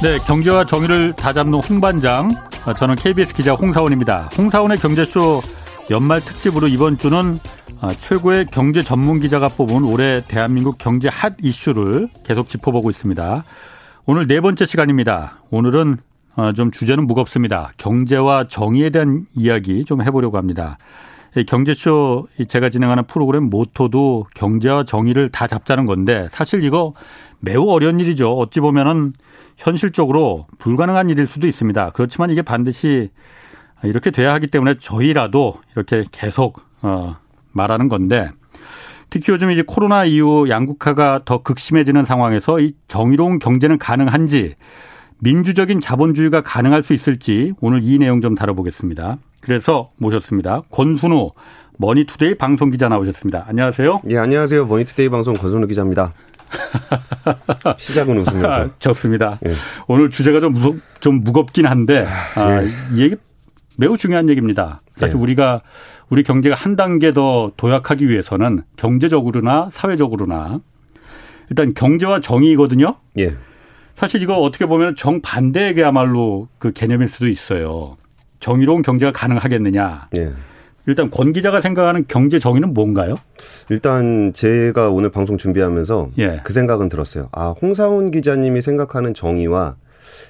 네, 경제와 정의를 다잡는 홍반장, 저는 KBS 기자 홍사원입니다. 홍사원의 경제쇼 연말 특집으로 이번 주는 최고의 경제 전문 기자가 뽑은 올해 대한민국 경제 핫 이슈를 계속 짚어보고 있습니다. 오늘 네 번째 시간입니다. 오늘은 좀 주제는 무겁습니다. 경제와 정의에 대한 이야기 좀 해보려고 합니다. 경제쇼 제가 진행하는 프로그램 모토도 경제와 정의를 다 잡자는 건데 사실 이거 매우 어려운 일이죠. 어찌 보면은 현실적으로 불가능한 일일 수도 있습니다. 그렇지만 이게 반드시 이렇게 돼야 하기 때문에 저희라도 이렇게 계속 말하는 건데 특히 요즘 이제 코로나 이후 양극화가 더 극심해지는 상황에서 이 정의로운 경제는 가능한지 민주적인 자본주의가 가능할 수 있을지 오늘 이 내용 좀 다뤄보겠습니다. 그래서 모셨습니다. 권순우 머니투데이 방송 기자 나오셨습니다. 안녕하세요. 예, 안녕하세요. 머니투데이 방송 권순우 기자입니다. 시작은 웃으면서. 좋습니다. 예. 오늘 주제가 좀 무겁긴 한데 이 얘기 매우 중요한 얘기입니다. 사실 예. 우리 경제가 한 단계 더 도약하기 위해서는 경제적으로나 사회적으로나 일단 경제와 정의거든요. 예. 사실 이거 어떻게 보면 정반대에게야말로 그 개념일 수도 있어요. 정의로운 경제가 가능하겠느냐. 예. 일단 권 기자가 생각하는 경제 정의는 뭔가요? 일단 제가 오늘 방송 준비하면서 예. 그 생각은 들었어요. 아, 홍사훈 기자님이 생각하는 정의와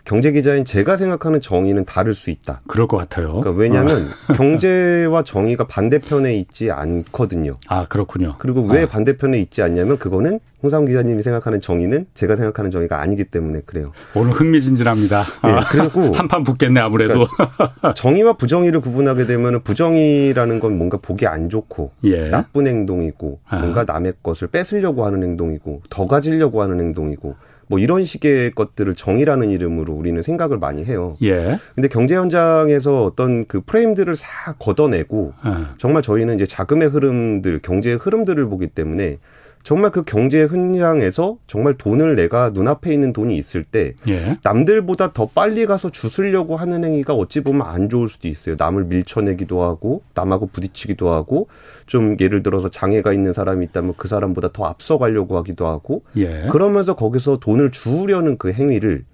경제 기자인 제가 생각하는 정의는 다를 수 있다. 그럴 것 같아요. 그러니까 왜냐하면 경제와 정의가 반대편에 있지 않거든요. 아, 그렇군요. 그리고 왜 반대편에 있지 않냐면 그거는 홍상훈 기자님이 생각하는 정의는 제가 생각하는 정의가 아니기 때문에 그래요. 오늘 흥미진진합니다. 네, 그리고 한판 붙겠네 아무래도. 그러니까 정의와 부정의를 구분하게 되면 부정의라는 건 뭔가 보기 안 좋고 예. 나쁜 행동이고 뭔가 남의 것을 뺏으려고 하는 행동이고 더 가지려고 하는 행동이고 뭐 이런 식의 것들을 정의라는 이름으로 우리는 생각을 많이 해요. 예. 근데 경제 현장에서 어떤 그 프레임들을 싹 걷어내고 정말 저희는 이제 자금의 흐름들, 경제의 흐름들을 보기 때문에 정말 그 경제 현장에서 정말 돈을 내가 눈앞에 있는 돈이 있을 때 예. 남들보다 더 빨리 가서 주술려고 하는 행위가 어찌 보면 안 좋을 수도 있어요. 남을 밀쳐내기도 하고 남하고 부딪히기도 하고 좀 예를 들어서 장애가 있는 사람이 있다면 그 사람보다 더 앞서가려고 하기도 하고 예. 그러면서 거기서 돈을 주우려는 그 행위를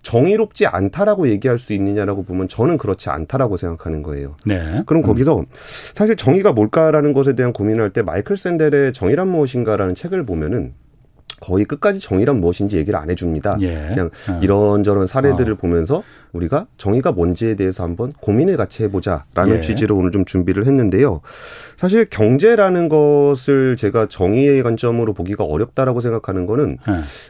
정의롭지 않다라고 얘기할 수 있느냐라고 보면 저는 그렇지 않다라고 생각하는 거예요. 네. 그럼 거기서 사실 정의가 뭘까라는 것에 대한 고민을 할 때 마이클 샌델의 정의란 무엇인가라는 책을 보면은 거의 끝까지 정의란 무엇인지 얘기를 안 해줍니다. 예. 그냥 이런저런 사례들을 보면서 우리가 정의가 뭔지에 대해서 한번 고민을 같이 해보자라는 예. 취지로 오늘 좀 준비를 했는데요. 사실 경제라는 것을 제가 정의의 관점으로 보기가 어렵다라고 생각하는 거는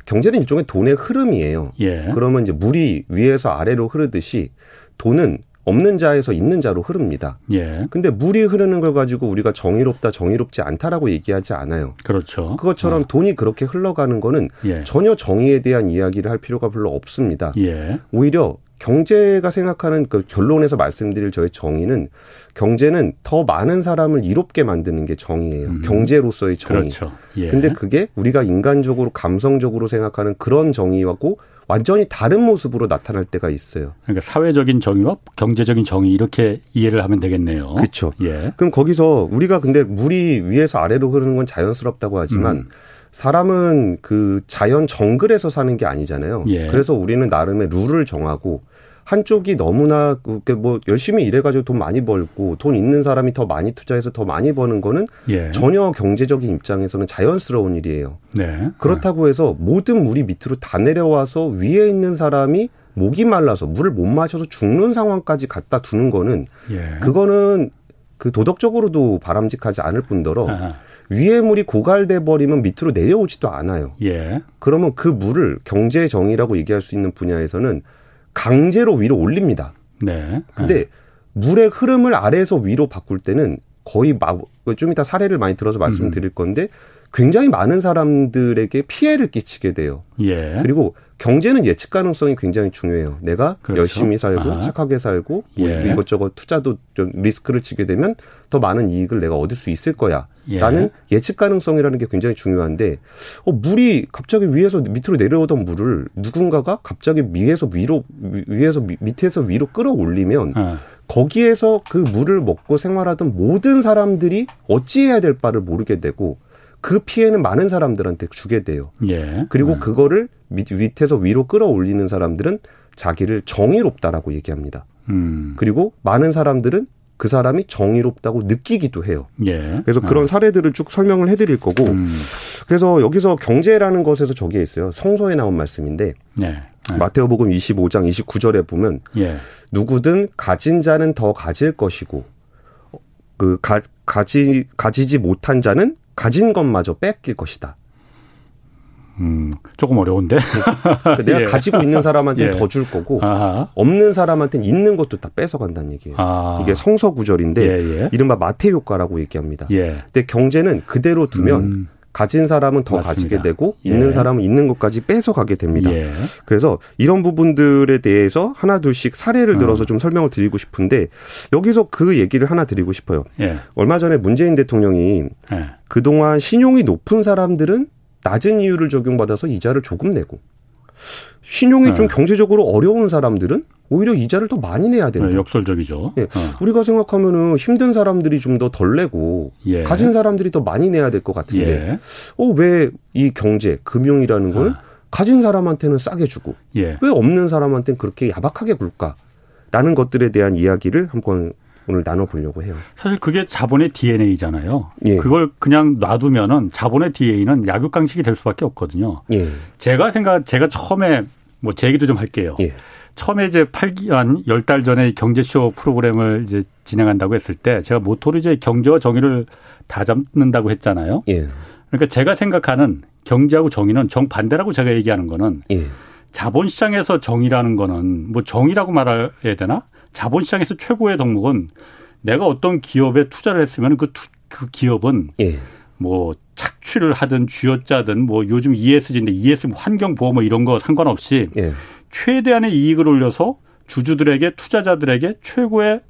경제는 일종의 돈의 흐름이에요. 예. 그러면 이제 물이 위에서 아래로 흐르듯이 돈은 없는 자에서 있는 자로 흐릅니다. 예. 근데 물이 흐르는 걸 가지고 우리가 정의롭다, 정의롭지 않다라고 얘기하지 않아요. 그렇죠. 그것처럼 돈이 그렇게 흘러가는 거는 예. 전혀 정의에 대한 이야기를 할 필요가 별로 없습니다. 예. 오히려 경제가 생각하는 그 결론에서 말씀드릴 저의 정의는 경제는 더 많은 사람을 이롭게 만드는 게 정의예요. 경제로서의 정의. 그렇죠. 예. 근데 그게 우리가 인간적으로 감성적으로 생각하는 그런 정의하고 완전히 다른 모습으로 나타날 때가 있어요. 그러니까 사회적인 정의와 경제적인 정의 이렇게 이해를 하면 되겠네요. 그렇죠. 예. 그럼 거기서 우리가 근데 물이 위에서 아래로 흐르는 건 자연스럽다고 하지만 사람은 그 자연 정글에서 사는 게 아니잖아요. 예. 그래서 우리는 나름의 룰을 정하고 한쪽이 너무나 뭐 열심히 일해가지고 돈 많이 벌고 돈 있는 사람이 더 많이 투자해서 더 많이 버는 거는 예. 전혀 경제적인 입장에서는 자연스러운 일이에요. 네. 그렇다고 해서 모든 물이 밑으로 다 내려와서 위에 있는 사람이 목이 말라서 물을 못 마셔서 죽는 상황까지 갖다 두는 거는 예. 그거는 그 도덕적으로도 바람직하지 않을 뿐더러 위에 물이 고갈돼 버리면 밑으로 내려오지도 않아요. 예. 그러면 그 물을 경제 정의라고 얘기할 수 있는 분야에서는 강제로 위로 올립니다. 네. 근데 물의 흐름을 아래에서 위로 바꿀 때는 거의 좀 이따 사례를 많이 들어서 말씀드릴 건데 굉장히 많은 사람들에게 피해를 끼치게 돼요. 예. 그리고 경제는 예측 가능성이 굉장히 중요해요. 내가 그렇죠. 열심히 살고 착하게 살고 뭐 예. 이것저것 투자도 좀 리스크를 치게 되면 더 많은 이익을 내가 얻을 수 있을 거야. 라는 예. 예측 가능성이라는 게 굉장히 중요한데 물이 갑자기 위에서 밑으로 내려오던 물을 누군가가 갑자기 밑에서 위로 끌어올리면 거기에서 그 물을 먹고 생활하던 모든 사람들이 어찌해야 될 바를 모르게 되고 그 피해는 많은 사람들한테 주게 돼요. 예. 그리고 그거를 밑에서 위로 끌어올리는 사람들은 자기를 정의롭다라고 얘기합니다. 그리고 많은 사람들은 그 사람이 정의롭다고 느끼기도 해요. 예. 그래서 그런 사례들을 쭉 설명을 해드릴 거고 그래서 여기서 경제라는 것에서 저기에 있어요. 성서에 나온 말씀인데 예. 예. 마태오 복음 25장 29절에 보면 예. 누구든 가진 자는 더 가질 것이고 가지지 못한 자는 가진 것마저 뺏길 것이다. 조금 어려운데. 내가 예. 가지고 있는 사람한테는 예. 더 줄 거고 아하. 없는 사람한테는 있는 것도 다 뺏어간다는 얘기예요. 아. 이게 성서 구절인데 예예. 이른바 마태 효과라고 얘기합니다. 예. 근데 경제는 그대로 두면 가진 사람은 더 맞습니다. 가지게 되고 있는 예. 사람은 있는 것까지 뺏어가게 됩니다. 예. 그래서 이런 부분들에 대해서 하나 둘씩 사례를 들어서 좀 설명을 드리고 싶은데 여기서 그 얘기를 하나 드리고 싶어요. 예. 얼마 전에 문재인 대통령이 예. 그동안 신용이 높은 사람들은 낮은 이율을 적용받아서 이자를 조금 내고 신용이 좀 경제적으로 어려운 사람들은 오히려 이자를 더 많이 내야 된다. 역설적이죠. 네. 우리가 생각하면은 힘든 사람들이 좀 더 덜 내고 예. 가진 사람들이 더 많이 내야 될 것 같은데 예. 왜 이 경제, 금융이라는 걸 가진 사람한테는 싸게 주고 예. 왜 없는 사람한테는 그렇게 야박하게 굴까라는 것들에 대한 이야기를 한번 오늘 나눠보려고 해요. 사실 그게 자본의 DNA잖아요. 예. 그걸 그냥 놔두면은 자본의 DNA는 약육강식이 될 수밖에 없거든요. 예. 제가 처음에 뭐 제 얘기도 좀 할게요. 예. 처음에 이제 10달 전에 경제쇼 프로그램을 이제 진행한다고 했을 때 제가 모토로 이제 경제와 정의를 다 잡는다고 했잖아요. 예. 그러니까 제가 생각하는 경제하고 정의는 정반대라고 제가 얘기하는 거는 예. 자본시장에서 정의라는 거는 뭐 정의라고 말해야 되나? 자본시장에서 최고의 덕목은 내가 어떤 기업에 투자를 했으면 그 기업은 예. 뭐 착취를 하든 쥐어짜든 뭐 요즘 ESG인데 ESG 환경보호 뭐 이런 거 상관없이 예. 최대한의 이익을 올려서 주주들에게 투자자들에게 최고의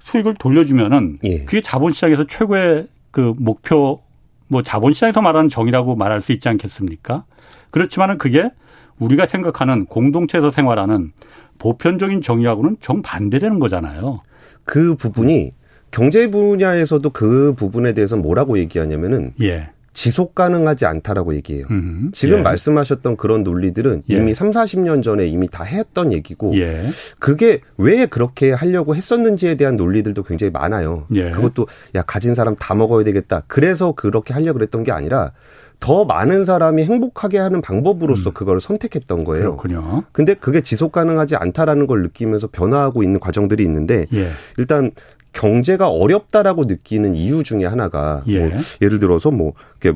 수익을 돌려주면은 예. 그게 자본시장에서 최고의 그 목표 뭐 자본시장에서 말하는 정의라고 말할 수 있지 않겠습니까? 그렇지만은 그게 우리가 생각하는 공동체에서 생활하는 보편적인 정의하고는 정반대라는 거잖아요. 그 부분이 경제 분야에서도 그 부분에 대해서 뭐라고 얘기하냐면은 예. 지속 가능하지 않다라고 얘기해요. 지금 예. 말씀하셨던 그런 논리들은 예. 이미 30-40년 전에 이미 다 했던 얘기고 예. 그게 왜 그렇게 하려고 했었는지에 대한 논리들도 굉장히 많아요. 예. 그것도 야 가진 사람 다 먹어야 되겠다. 그래서 그렇게 하려고 그랬던 게 아니라 더 많은 사람이 행복하게 하는 방법으로서 그걸 선택했던 거예요. 그렇군요. 근데 그게 지속 가능하지 않다라는 걸 느끼면서 변화하고 있는 과정들이 있는데 예. 일단 경제가 어렵다라고 느끼는 이유 중에 하나가 예. 뭐 예를 들어서 뭐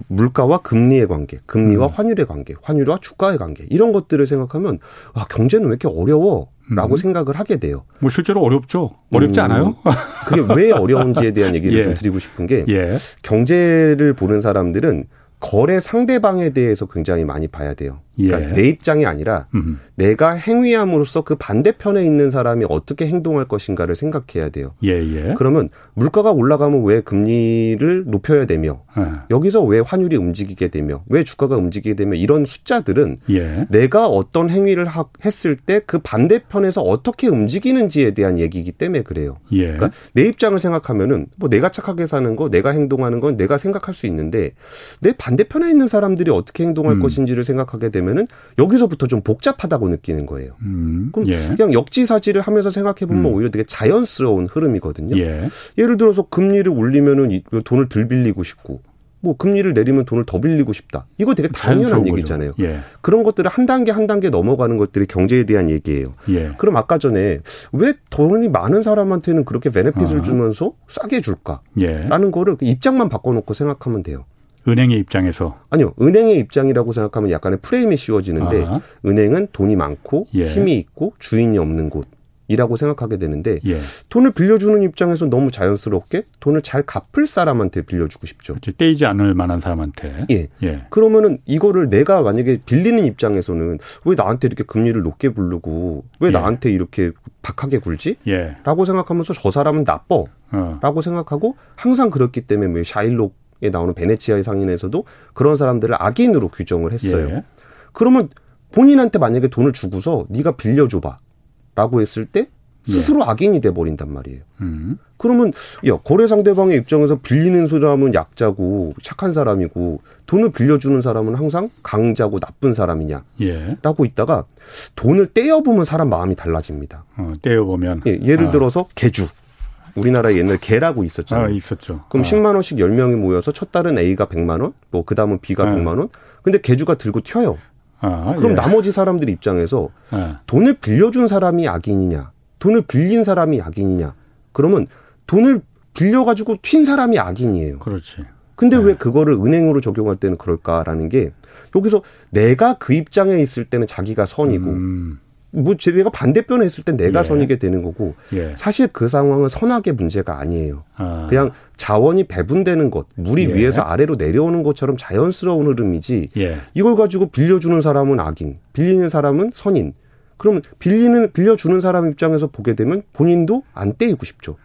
물가와 금리의 관계, 금리와 환율의 관계, 환율과 주가의 관계 이런 것들을 생각하면 아, 경제는 왜 이렇게 어려워? 라고 생각을 하게 돼요. 뭐 실제로 어렵죠. 어렵지 않아요? 그게 왜 어려운지에 대한 얘기를 예. 좀 드리고 싶은 게 예. 경제를 보는 사람들은 거래 상대방에 대해서 굉장히 많이 봐야 돼요. 그러니까 예. 내 입장이 아니라 내가 행위함으로써 그 반대편에 있는 사람이 어떻게 행동할 것인가를 생각해야 돼요. 예예. 그러면 물가가 올라가면 왜 금리를 높여야 되며 여기서 왜 환율이 움직이게 되며 왜 주가가 움직이게 되며 이런 숫자들은 예. 내가 어떤 행위를 했을 때 그 반대편에서 어떻게 움직이는지에 대한 얘기이기 때문에 그래요. 예. 그러니까 내 입장을 생각하면은 뭐 내가 착하게 사는 거, 내가 행동하는 건 내가 생각할 수 있는데 내 반대편에 있는 사람들이 어떻게 행동할 것인지를 생각하게 되면은 여기서부터 좀 복잡하다고 느끼는 거예요. 그럼 예. 그냥 역지사지를 하면서 생각해 보면 오히려 되게 자연스러운 흐름이거든요. 예. 예를 들어서 금리를 올리면은 돈을 덜 빌리고 싶고, 뭐 금리를 내리면 돈을 더 빌리고 싶다. 이거 되게 당연한 얘기잖아요. 예. 그런 것들을 한 단계 넘어가는 것들이 경제에 대한 얘기예요. 예. 그럼 아까 전에 왜 돈이 많은 사람한테는 그렇게 베네핏을 주면서 싸게 줄까라는 예. 거를 입장만 바꿔놓고 생각하면 돼요. 은행의 입장에서. 아니요. 은행의 입장이라고 생각하면 약간의 프레임이 씌워지는데 아하. 은행은 돈이 많고 예. 힘이 있고 주인이 없는 곳이라고 생각하게 되는데 예. 돈을 빌려주는 입장에서 너무 자연스럽게 돈을 잘 갚을 사람한테 빌려주고 싶죠. 그렇지. 떼이지 않을 만한 사람한테. 예. 예. 그러면은 이거를 내가 만약에 빌리는 입장에서는 왜 나한테 이렇게 금리를 높게 부르고 왜 예. 나한테 이렇게 박하게 굴지? 예. 라고 생각하면서 저 사람은 나빠. 라고 생각하고 항상 그렇기 때문에 뭐 샤일록 에 나오는 베네치아의 상인에서도 그런 사람들을 악인으로 규정을 했어요. 예. 그러면 본인한테 만약에 돈을 주고서 네가 빌려줘봐 라고 했을 때 스스로 악인이 돼버린단 말이에요. 그러면 야, 거래 상대방의 입장에서 빌리는 사람은 약자고 착한 사람이고 돈을 빌려주는 사람은 항상 강자고 나쁜 사람이냐라고 있다가 돈을 떼어보면 사람 마음이 달라집니다. 떼어보면. 예, 예를 들어서 개주. 우리나라에 옛날 개라고 있었잖아요. 있었죠. 그럼 10만 원씩 10명이 모여서 첫 달은 A가 100만 원, 뭐 그 다음은 B가 100만 원. 근데 개주가 들고 튀어요. 그럼 나머지 사람들 입장에서 돈을 빌려준 사람이 악인이냐. 돈을 빌린 사람이 악인이냐. 그러면 돈을 빌려가지고 튄 사람이 악인이에요. 그렇지. 근데 왜 그거를 은행으로 적용할 때는 그럴까라는 게 여기서 내가 그 입장에 있을 때는 자기가 선이고 뭐 제가 반대편에 있을 때 내가 선이게 되는 거고 사실 그 상황은 선악의 문제가 아니에요. 그냥 자원이 배분되는 것, 물이 위에서 아래로 내려오는 것처럼 자연스러운 흐름이지 이걸 가지고 빌려주는 사람은 악인, 빌리는 사람은 선인. 그러면 빌려주는 사람 입장에서 보게 되면 본인도 안 떼이고 싶죠.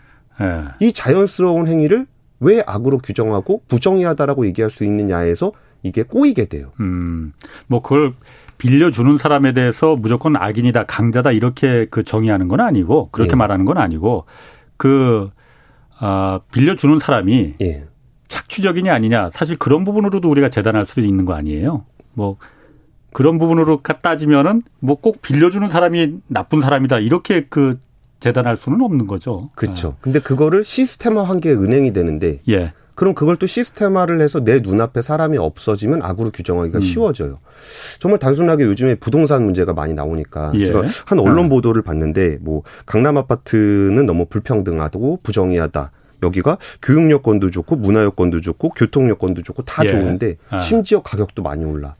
이 자연스러운 행위를 왜 악으로 규정하고 부정의하다라고 얘기할 수 있느냐에서 이게 꼬이게 돼요. 뭐 그걸 빌려주는 사람에 대해서 무조건 악인이다, 강자다 이렇게 그 정의하는 건 아니고 그렇게 말하는 건 아니고 그 빌려주는 사람이 착취적이냐 아니냐 사실 그런 부분으로도 우리가 재단할 수도 있는 거 아니에요. 뭐. 그런 부분으로 따지면은 뭐 꼭 빌려주는 사람이 나쁜 사람이다 이렇게 그 재단할 수는 없는 거죠. 그렇죠. 근데 그거를 시스템화한 게 은행이 되는데 그럼 그걸 또 시스템화를 해서 내 눈앞에 사람이 없어지면 악으로 규정하기가 쉬워져요. 정말 단순하게 요즘에 부동산 문제가 많이 나오니까 제가 한 언론 보도를 봤는데 뭐 강남 아파트는 너무 불평등하고 부정의하다. 여기가 교육 여건도 좋고 문화 여건도 좋고 교통 여건도 좋고 다 좋은데 심지어 가격도 많이 올라.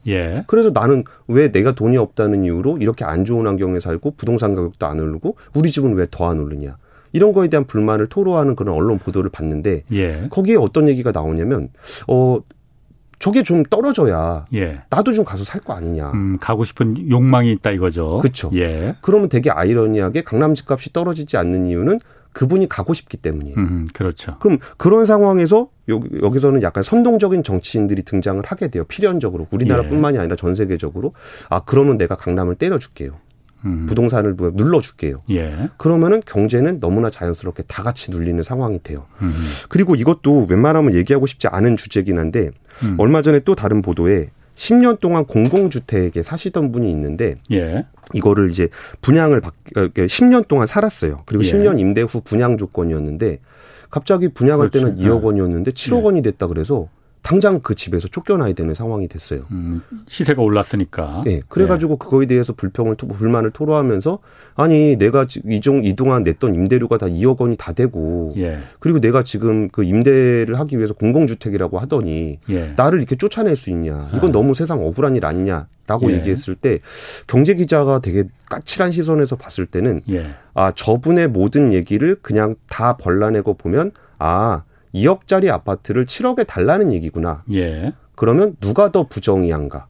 그래서 나는 왜 내가 돈이 없다는 이유로 이렇게 안 좋은 환경에 살고 부동산 가격도 안 오르고 우리 집은 왜 더 안 오르냐. 이런 거에 대한 불만을 토로하는 그런 언론 보도를 봤는데 거기에 어떤 얘기가 나오냐면 저게 좀 떨어져야 나도 좀 가서 살 거 아니냐. 가고 싶은 욕망이 있다 이거죠. 그렇죠. 그러면 되게 아이러니하게 강남 집값이 떨어지지 않는 이유는 그분이 가고 싶기 때문이에요. 그렇죠. 그럼 그런 상황에서 여기서는 약간 선동적인 정치인들이 등장을 하게 돼요. 필연적으로. 우리나라뿐만이 아니라 전 세계적으로. 아, 그러면 내가 강남을 때려줄게요. 부동산을 눌러줄게요. 그러면은 경제는 너무나 자연스럽게 다 같이 눌리는 상황이 돼요. 그리고 이것도 웬만하면 얘기하고 싶지 않은 주제긴 한데 얼마 전에 또 다른 보도에 10년 동안 공공주택에 사시던 분이 있는데 이거를 이제 분양을 10년 동안 살았어요. 그리고 10년 임대 후 분양 조건이었는데 갑자기 분양할 때는 2억 원이었는데 7억 원이 됐다 그래서 당장 그 집에서 쫓겨나야 되는 상황이 됐어요. 시세가 올랐으니까. 네, 그래가지고 그거에 대해서 불만을 토로하면서 아니 내가 이동안 냈던 임대료가 다 2억 원이 다 되고 그리고 내가 지금 그 임대를 하기 위해서 공공주택이라고 하더니 나를 이렇게 쫓아낼 수 있냐. 이건 너무 세상 억울한 일 아니냐라고 얘기했을 때 경제기자가 되게 까칠한 시선에서 봤을 때는 아 저분의 모든 얘기를 그냥 다 벌러내고 보면 아 2억짜리 아파트를 7억에 달라는 얘기구나. 그러면 누가 더 부정의한가?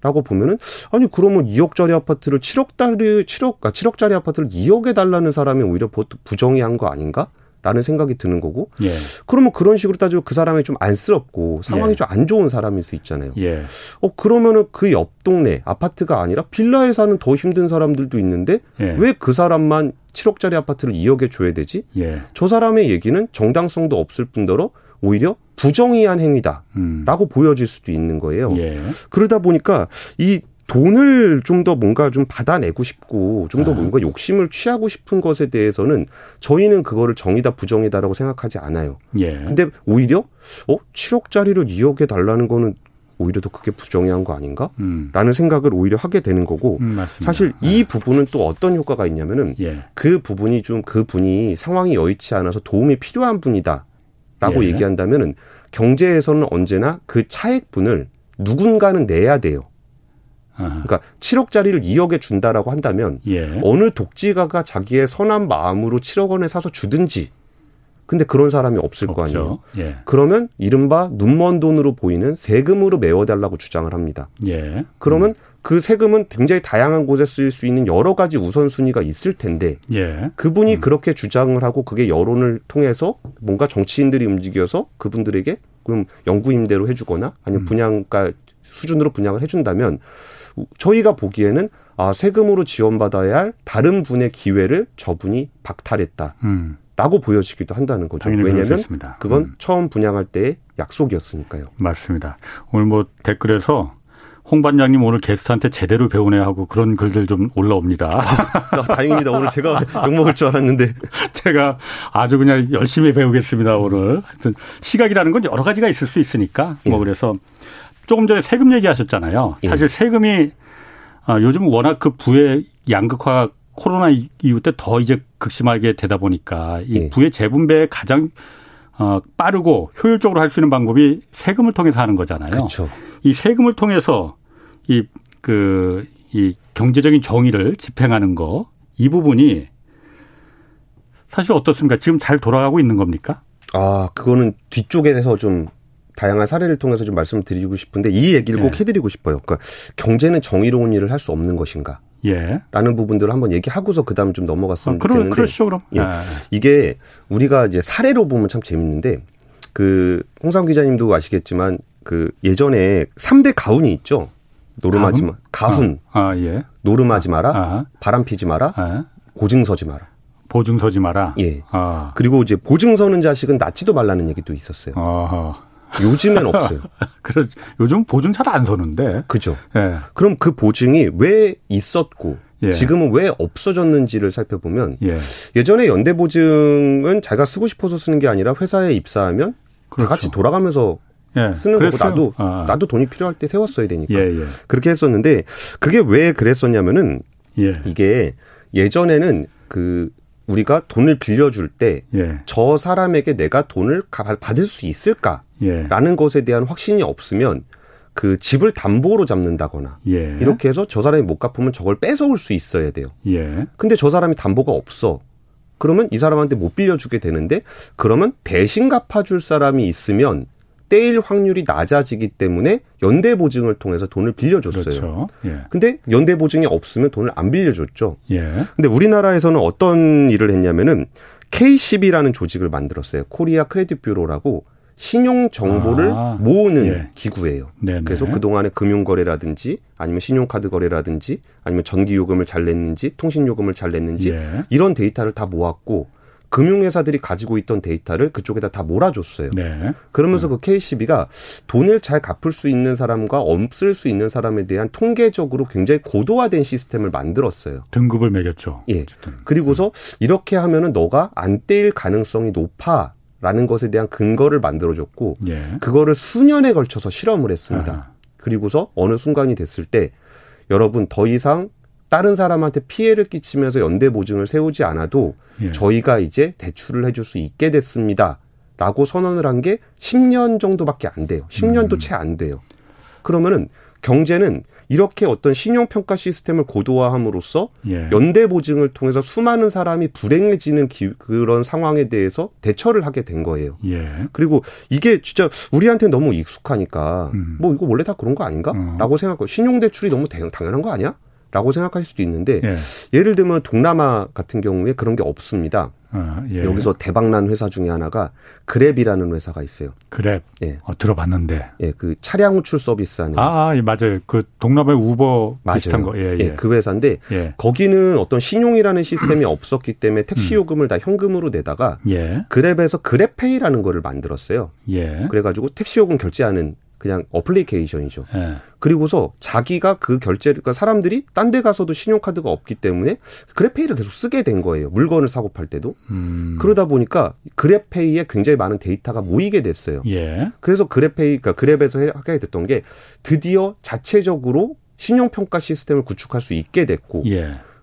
라고 보면은 아니 그러면 2억짜리 아파트를 7억짜리 아파트를 2억에 달라는 사람이 오히려 부정의한 거 아닌가? 라는 생각이 드는 거고. 그러면 그런 식으로 따지면 그 사람이 좀 안쓰럽고 상황이 좀 안 좋은 사람일 수 있잖아요. 그러면은 그 옆 동네 아파트가 아니라 빌라에 사는 더 힘든 사람들도 있는데 왜 그 사람만 7억짜리 아파트를 2억에 줘야 되지? 저 사람의 얘기는 정당성도 없을 뿐더러 오히려 부정의한 행위다라고 보여질 수도 있는 거예요. 그러다 보니까 이 돈을 좀 더 뭔가 좀 받아내고 싶고 좀 더 뭔가 욕심을 취하고 싶은 것에 대해서는 저희는 그거를 정의다 부정이다라고 생각하지 않아요. 근데 오히려 7억짜리를 2억에 달라는 거는 오히려 더 그게 부정의한 거 아닌가? 라는 생각을 오히려 하게 되는 거고 사실 이 부분은 또 어떤 효과가 있냐면은 그 부분이 좀 그분이 상황이 여의치 않아서 도움이 필요한 분이다라고 얘기한다면은 경제에서는 언제나 그 차액분을 누군가는 내야 돼요. 그러니까 7억짜리를 2억에 준다라고 한다면 어느 독지가가 자기의 선한 마음으로 7억 원에 사서 주든지 근데 그런 사람이 없을 거 아니에요. 그러면 이른바 눈먼 돈으로 보이는 세금으로 메워달라고 주장을 합니다. 그러면 그 세금은 굉장히 다양한 곳에 쓰일 수 있는 여러 가지 우선순위가 있을 텐데 그분이 그렇게 주장을 하고 그게 여론을 통해서 뭔가 정치인들이 움직여서 그분들에게 그럼 영구임대로 해주거나 아니면 분양가 수준으로 분양을 해준다면 저희가 보기에는 세금으로 지원받아야 할 다른 분의 기회를 저분이 박탈했다라고 보여지기도 한다는 거죠. 왜냐하면 그건 처음 분양할 때의 약속이었으니까요. 맞습니다. 오늘 뭐 댓글에서 홍 반장님 오늘 게스트한테 제대로 배우네 하고 그런 글들 좀 올라옵니다. 다행입니다. 오늘 제가 욕먹을 줄 알았는데. 제가 아주 그냥 열심히 배우겠습니다. 오늘. 하여튼 시각이라는 건 여러 가지가 있을 수 있으니까. 예. 뭐 그래서 조금 전에 세금 얘기하셨잖아요. 사실 예. 세금이 요즘 워낙 그 부의 양극화가 코로나 이후 때 더 이제 극심하게 되다 보니까 이 부의 재분배에 가장 빠르고 효율적으로 할 수 있는 방법이 세금을 통해서 하는 거잖아요. 그렇죠. 이 세금을 통해서 이 경제적인 정의를 집행하는 거, 이 부분이 사실 어떻습니까? 지금 잘 돌아가고 있는 겁니까? 그거는 뒤쪽에 대해서 좀 다양한 사례를 통해서 좀 말씀드리고 싶은데 이 얘기를 꼭 해드리고 싶어요. 그러니까 경제는 정의로운 일을 할 수 없는 것인가? 라는 부분들을 한번 얘기하고서 그다음 좀 넘어갔으면 좋겠는데. 그렇죠, 그럼. 예. 이게 우리가 이제 사례로 보면 참 재밌는데 그 홍상 기자님도 아시겠지만 그 예전에 3대 가훈이 있죠. 노름하지 마. 가훈. 노름하지 마라. 바람 피지 마라. 고증 서지 마라. 보증 서지 마라. 예. 그리고 이제 보증 서는 자식은 낳지도 말라는 얘기도 있었어요. 요즘엔 없어요. 그렇죠. 요즘 보증 잘 안 서는데. 그죠. 예. 그럼 그 보증이 왜 있었고 지금은 왜 없어졌는지를 살펴보면 예전에 연대보증은 자기가 쓰고 싶어서 쓰는 게 아니라 회사에 입사하면 다 같이 돌아가면서 쓰는 거고 나도 돈이 필요할 때 세웠어야 되니까. 그렇게 했었는데 그게 왜 그랬었냐면은 이게 예전에는 그 우리가 돈을 빌려줄 때 저 사람에게 내가 돈을 받을 수 있을까? 라는 것에 대한 확신이 없으면 그 집을 담보로 잡는다거나 이렇게 해서 저 사람이 못 갚으면 저걸 뺏어올 수 있어야 돼요. 근데 저 사람이 담보가 없어. 그러면 이 사람한테 못 빌려주게 되는데 그러면 대신 갚아줄 사람이 있으면 떼일 확률이 낮아지기 때문에 연대보증을 통해서 돈을 빌려줬어요. 그렇죠. 근데 연대보증이 없으면 돈을 안 빌려줬죠. 근데 우리나라에서는 어떤 일을 했냐면은 KCB라는 조직을 만들었어요. 코리아 크레딧 뷰로라고 신용 정보를 모으는 기구예요. 네네. 그래서 그동안의 금융 거래라든지 아니면 신용카드 거래라든지 아니면 전기 요금을 잘 냈는지 통신 요금을 잘 냈는지 이런 데이터를 다 모았고 금융회사들이 가지고 있던 데이터를 그쪽에다 다 몰아줬어요. 그러면서 그 KCB가 돈을 잘 갚을 수 있는 사람과 없을 수 있는 사람에 대한 통계적으로 굉장히 고도화된 시스템을 만들었어요. 등급을 매겼죠. 어쨌든. 그리고서 이렇게 하면은 너가 안 떼일 가능성이 높아. 라는 것에 대한 근거를 만들어줬고 그거를 수년에 걸쳐서 실험을 했습니다. 그리고서 어느 순간이 됐을 때 여러분 더 이상 다른 사람한테 피해를 끼치면서 연대보증을 세우지 않아도 저희가 이제 대출을 해줄 수 있게 됐습니다. 라고 선언을 한 게 10년 정도밖에 안 돼요. 10년도 채 안 돼요. 그러면은 경제는 이렇게 어떤 신용평가 시스템을 고도화함으로써 연대보증을 통해서 수많은 사람이 불행해지는 그런 상황에 대해서 대처를 하게 된 거예요. 그리고 이게 진짜 우리한테 너무 익숙하니까 뭐 이거 원래 다 그런 거 아닌가? 라고 생각하고 신용대출이 너무 당연한 거 아니야? 라고 생각할 수도 있는데 예를 들면 동남아 같은 경우에 그런 게 없습니다. 여기서 대박난 회사 중에 하나가 그랩이라는 회사가 있어요. 그랩. 들어봤는데. 그 차량 호출 서비스 하는. 맞아요. 그 동남아의 우버 맞아요. 비슷한 거. 그 회사인데 거기는 어떤 신용이라는 시스템이 없었기 때문에 택시 요금을 다 현금으로 내다가 그랩에서 그랩페이라는 거를 만들었어요. 그래가지고 택시 요금 결제하는 그냥 어플리케이션이죠. 그리고서 자기가 그 결제를 그러니까 사람들이 딴 데 가서도 신용카드가 없기 때문에 그랩페이를 계속 쓰게 된 거예요. 물건을 사고 팔 때도. 그러다 보니까 그랩페이에 굉장히 많은 데이터가 모이게 됐어요. 그래서 그랩페이 그러니까 그랩에서 하게 됐던 게 드디어 자체적으로 신용평가 시스템을 구축할 수 있게 됐고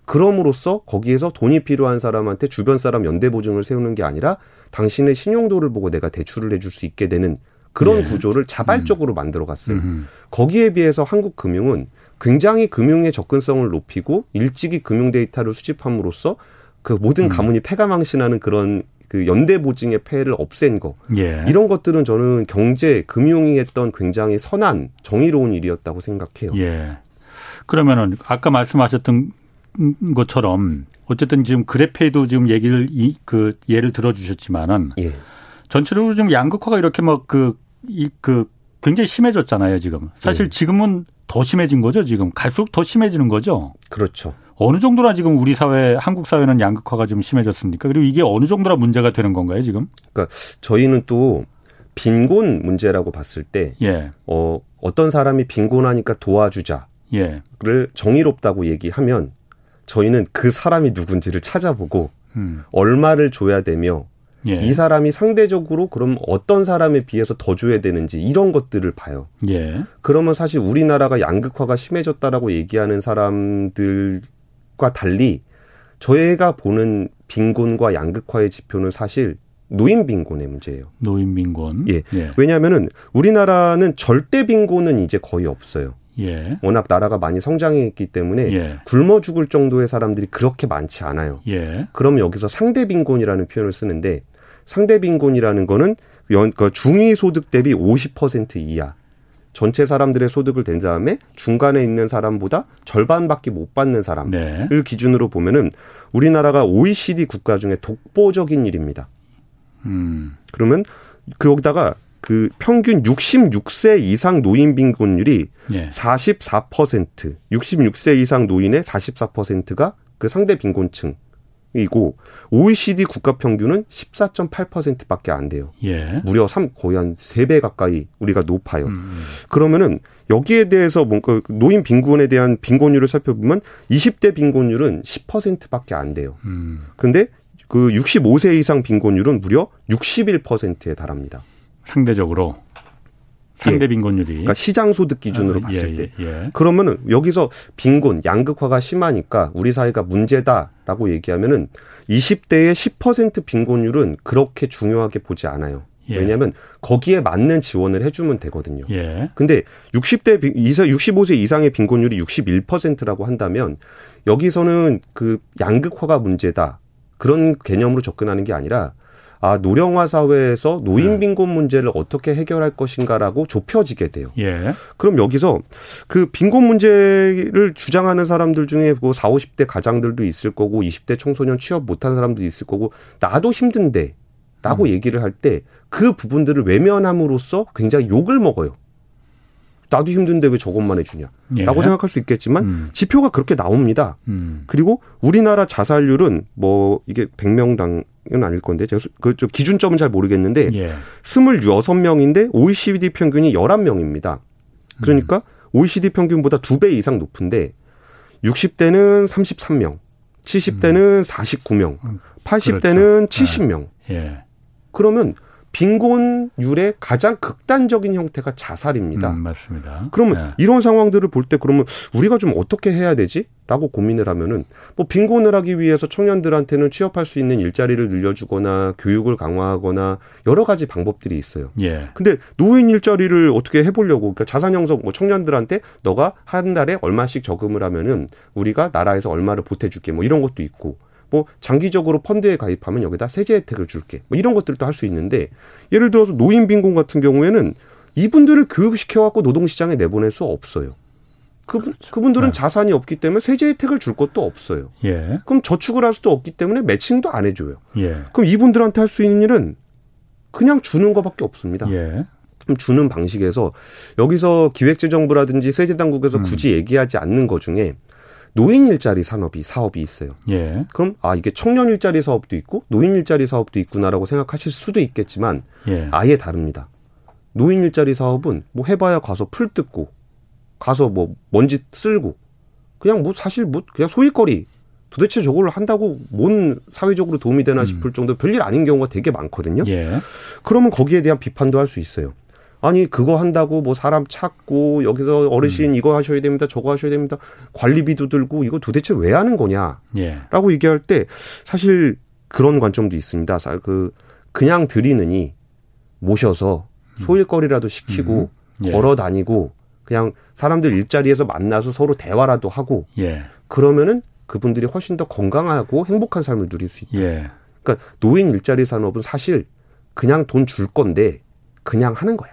그럼으로써 거기에서 돈이 필요한 사람한테 주변 사람 연대보증을 세우는 게 아니라 당신의 신용도를 보고 내가 대출을 해줄 수 있게 되는 그런 구조를 자발적으로 만들어갔어요. 거기에 비해서 한국 금융은 굉장히 금융의 접근성을 높이고 일찍이 금융 데이터를 수집함으로써 그 모든 가문이 패가망신하는 그런 그 연대보증의 폐해를 없앤 거. 이런 것들은 저는 경제, 금융이 했던 굉장히 선한, 정의로운 일이었다고 생각해요. 그러면은 아까 말씀하셨던 것처럼 어쨌든 지금 그래페이도 지금 얘기를 그 예를 들어주셨지만은. 전체적으로 지금 양극화가 이렇게 막 굉장히 심해졌잖아요, 지금. 사실 지금은 더 심해진 거죠, 지금. 갈수록 더 심해지는 거죠. 그렇죠. 어느 정도나 지금 우리 사회, 한국 사회는 양극화가 좀 심해졌습니까? 그리고 이게 어느 정도나 문제가 되는 건가요, 지금? 그러니까 저희는 또 빈곤 문제라고 봤을 때 예. 어떤 사람이 빈곤하니까 도와주자를 예. 정의롭다고 얘기하면 저희는 그 사람이 누군지를 찾아보고 얼마를 줘야 되며 예. 이 사람이 상대적으로 그럼 어떤 사람에 비해서 더 줘야 되는지 이런 것들을 봐요. 예. 그러면 사실 우리나라가 양극화가 심해졌다라고 얘기하는 사람들과 달리 저희가 보는 빈곤과 양극화의 지표는 사실 노인 빈곤의 문제예요. 노인 빈곤. 예. 예. 왜냐하면은 우리나라는 절대 빈곤은 이제 거의 없어요. 예. 워낙 나라가 많이 성장했기 때문에 예. 굶어 죽을 정도의 사람들이 그렇게 많지 않아요. 예. 그럼 여기서 상대 빈곤이라는 표현을 쓰는데 상대 빈곤이라는 거는 중위 소득 대비 50% 이하. 전체 사람들의 소득을 댄 다음에 중간에 있는 사람보다 절반밖에 못 받는 사람을 네. 기준으로 보면은 우리나라가 OECD 국가 중에 독보적인 일입니다. 그러면 거기다가 그 평균 66세 이상 노인 빈곤율이 예. 44%, 66세 이상 노인의 44%가 그 상대 빈곤층이고 OECD 국가 평균은 14.8%밖에 안 돼요. 예. 무려 거의 한 3배 가까이 우리가 높아요. 그러면은 여기에 대해서 뭔가 노인 빈곤에 대한 빈곤율을 살펴보면 20대 빈곤율은 10%밖에 안 돼요. 근데 그 65세 이상 빈곤율은 무려 61%에 달합니다. 상대적으로 상대 예. 빈곤율이 그러니까 시장 소득 기준으로 봤을 때 예. 그러면은 여기서 빈곤 양극화가 심하니까 우리 사회가 문제다라고 얘기하면은 20대의 10% 빈곤율은 그렇게 중요하게 보지 않아요. 예. 왜냐하면 거기에 맞는 지원을 해주면 되거든요. 그런데 예. 60대 65세 이상의 빈곤율이 61%라고 한다면 여기서는 그 양극화가 문제다 그런 개념으로 접근하는 게 아니라. 아, 노령화 사회에서 노인 빈곤 문제를 어떻게 해결할 것인가라고 좁혀지게 돼요. 예. 그럼 여기서 그 빈곤 문제를 주장하는 사람들 중에 40, 50대 가장들도 있을 거고 20대 청소년 취업 못한 사람도 있을 거고 나도 힘든데 라고 얘기를 할 때 그 부분들을 외면함으로써 굉장히 욕을 먹어요. 나도 힘든데 왜 저것만 해주냐 라고 예. 생각할 수 있겠지만 지표가 그렇게 나옵니다. 그리고 우리나라 자살률은 뭐 이게 100명당은 아닐 건데 제가 그 기준점은 잘 모르겠는데 예. 26명인데 OECD 평균이 11명입니다. 그러니까 OECD 평균보다 2배 이상 높은데 60대는 33명, 70대는 49명, 80대는 그렇죠. 70명. 예. 그러면 빈곤율의 가장 극단적인 형태가 자살입니다. 맞습니다. 그러면 네. 이런 상황들을 볼 때 그러면 우리가 좀 어떻게 해야 되지? 라고 고민을 하면은 뭐 빈곤을 하기 위해서 청년들한테는 취업할 수 있는 일자리를 늘려주거나 교육을 강화하거나 여러 가지 방법들이 있어요. 예. 근데 노인 일자리를 어떻게 해보려고 그러니까 자산 형성 뭐 청년들한테 너가 한 달에 얼마씩 저금을 하면은 우리가 나라에서 얼마를 보태줄게 뭐 이런 것도 있고. 뭐 장기적으로 펀드에 가입하면 여기다 세제 혜택을 줄게. 뭐 이런 것들도 할 수 있는데 예를 들어서 노인 빈곤 같은 경우에는 이분들을 교육시켜 갖고 노동시장에 내보낼 수 없어요. 그렇죠. 그분들은 네. 자산이 없기 때문에 세제 혜택을 줄 것도 없어요. 예. 그럼 저축을 할 수도 없기 때문에 매칭도 안 해줘요. 예. 그럼 이분들한테 할 수 있는 일은 그냥 주는 것밖에 없습니다. 예. 그럼 주는 방식에서 여기서 기획재정부라든지 세제당국에서 굳이 얘기하지 않는 것 중에 노인 일자리 사업이 있어요. 예. 그럼 아 이게 청년 일자리 사업도 있고 노인 일자리 사업도 있구나라고 생각하실 수도 있겠지만 예. 아예 다릅니다. 노인 일자리 사업은 뭐 해봐야 가서 풀 뜯고 가서 뭐 먼지 쓸고 그냥 뭐 사실 뭐 그냥 소일거리 도대체 저걸 한다고 뭔 사회적으로 도움이 되나 싶을 정도 별일 아닌 경우가 되게 많거든요. 예. 그러면 거기에 대한 비판도 할 수 있어요. 아니 그거 한다고 뭐 사람 찾고 여기서 어르신 이거 하셔야 됩니다. 저거 하셔야 됩니다. 관리비도 들고 이거 도대체 왜 하는 거냐라고 예. 얘기할 때 사실 그런 관점도 있습니다. 그냥 드리느니 모셔서 소일거리라도 시키고 예. 걸어 다니고 그냥 사람들 일자리에서 만나서 서로 대화라도 하고 예. 그러면은 그분들이 훨씬 더 건강하고 행복한 삶을 누릴 수 있다. 예. 그러니까 노인 일자리 산업은 사실 그냥 돈 줄 건데 그냥 하는 거야.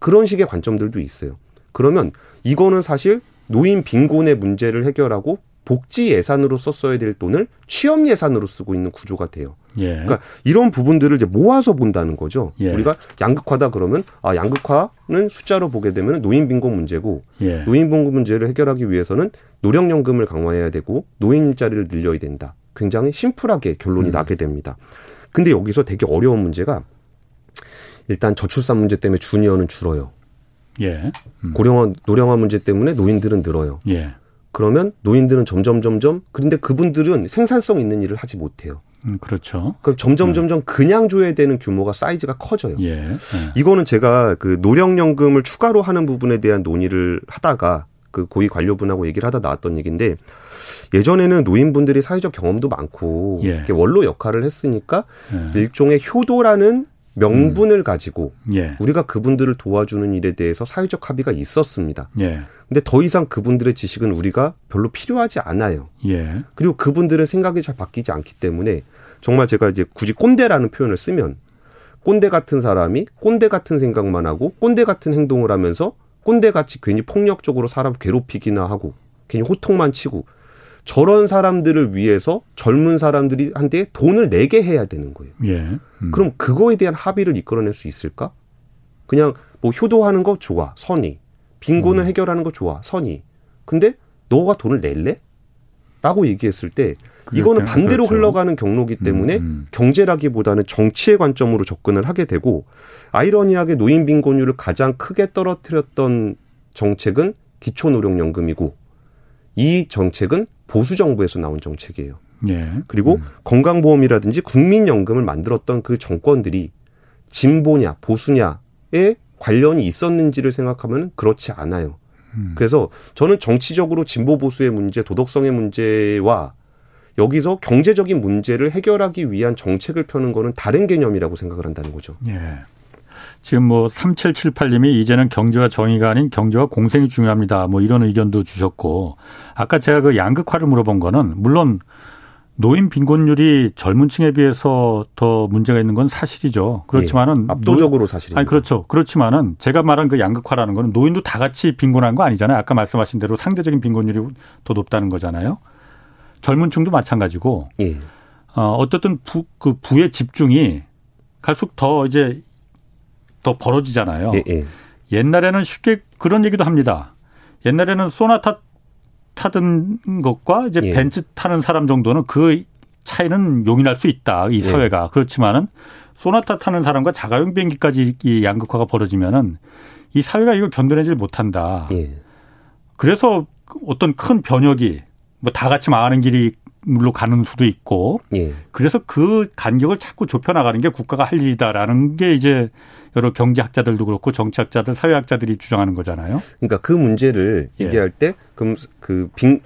그런 식의 관점들도 있어요. 그러면 이거는 사실 노인 빈곤의 문제를 해결하고 복지 예산으로 썼어야 될 돈을 취업 예산으로 쓰고 있는 구조가 돼요. 예. 그러니까 이런 부분들을 이제 모아서 본다는 거죠. 예. 우리가 양극화다 그러면 아 양극화는 숫자로 보게 되면 노인 빈곤 문제고 예. 노인 빈곤 문제를 해결하기 위해서는 노령연금을 강화해야 되고 노인 일자리를 늘려야 된다. 굉장히 심플하게 결론이 나게 됩니다. 근데 여기서 되게 어려운 문제가 일단 저출산 문제 때문에 주니어는 줄어요. 예. 고령화 노령화 문제 때문에 노인들은 늘어요. 예. 그러면 노인들은 점점 그런데 그분들은 생산성 있는 일을 하지 못해요. 그렇죠. 그럼 점점 그냥 줘야 되는 규모가 사이즈가 커져요. 예. 예. 이거는 제가 그 노령연금을 추가로 하는 부분에 대한 논의를 하다가 그 고위 관료분하고 얘기를 하다 나왔던 얘기인데 예전에는 노인분들이 사회적 경험도 많고 예. 이렇게 원로 역할을 했으니까 예. 일종의 효도라는 명분을 가지고 예. 우리가 그분들을 도와주는 일에 대해서 사회적 합의가 있었습니다. 그런데 예. 더 이상 그분들의 지식은 우리가 별로 필요하지 않아요. 예. 그리고 그분들의 생각이 잘 바뀌지 않기 때문에 정말 제가 이제 굳이 꼰대라는 표현을 쓰면 꼰대 같은 사람이 꼰대 같은 생각만 하고 꼰대 같은 행동을 하면서 꼰대같이 괜히 폭력적으로 사람 괴롭히기나 하고 괜히 호통만 치고 저런 사람들을 위해서 젊은 사람들이 한테 돈을 내게 해야 되는 거예요. 예. 그럼 그거에 대한 합의를 이끌어낼 수 있을까? 그냥 뭐 효도하는 거 좋아, 선의. 빈곤을 해결하는 거 좋아, 선의. 근데 너가 돈을 낼래? 라고 얘기했을 때 이거는 반대로 그렇죠. 흘러가는 경로기 때문에 경제라기보다는 정치의 관점으로 접근을 하게 되고 아이러니하게 노인 빈곤율을 가장 크게 떨어뜨렸던 정책은 기초노령연금이고 이 정책은 보수 정부에서 나온 정책이에요. 예. 그리고 건강보험이라든지 국민연금을 만들었던 그 정권들이 진보냐 보수냐에 관련이 있었는지를 생각하면 그렇지 않아요. 그래서 저는 정치적으로 진보 보수의 문제, 도덕성의 문제와 여기서 경제적인 문제를 해결하기 위한 정책을 펴는 거는 다른 개념이라고 생각을 한다는 거죠. 예. 지금 뭐 3778님이 이제는 경제와 정의가 아닌 경제와 공생이 중요합니다. 뭐 이런 의견도 주셨고 아까 제가 그 양극화를 물어본 거는 물론 노인 빈곤율이 젊은 층에 비해서 더 문제가 있는 건 사실이죠. 그렇지만은 예, 압도적으로 사실입니다. 아니 그렇죠. 그렇지만은 제가 말한 그 양극화라는 거는 노인도 다 같이 빈곤한 거 아니잖아요. 아까 말씀하신 대로 상대적인 빈곤율이 더 높다는 거잖아요. 젊은 층도 마찬가지고 예. 어쨌든 그 부의 집중이 갈수록 더 이제 더 벌어지잖아요. 예, 예. 옛날에는 쉽게 그런 얘기도 합니다. 옛날에는 소나타 타던 것과 이제 예. 벤츠 타는 사람 정도는 그 차이는 용인할 수 있다. 이 사회가. 예. 그렇지만은 소나타 타는 사람과 자가용 비행기까지 이 양극화가 벌어지면은 이 사회가 이걸 견뎌내질 못한다. 예. 그래서 어떤 큰 변혁이 뭐 다 같이 망하는 길이 물로 가는 수도 있고 예. 그래서 그 간격을 자꾸 좁혀나가는 게 국가가 할 일이다라는 게 이제 여러 경제학자들도 그렇고 정치학자들, 사회학자들이 주장하는 거잖아요. 그러니까 그 문제를 예. 얘기할 때 그럼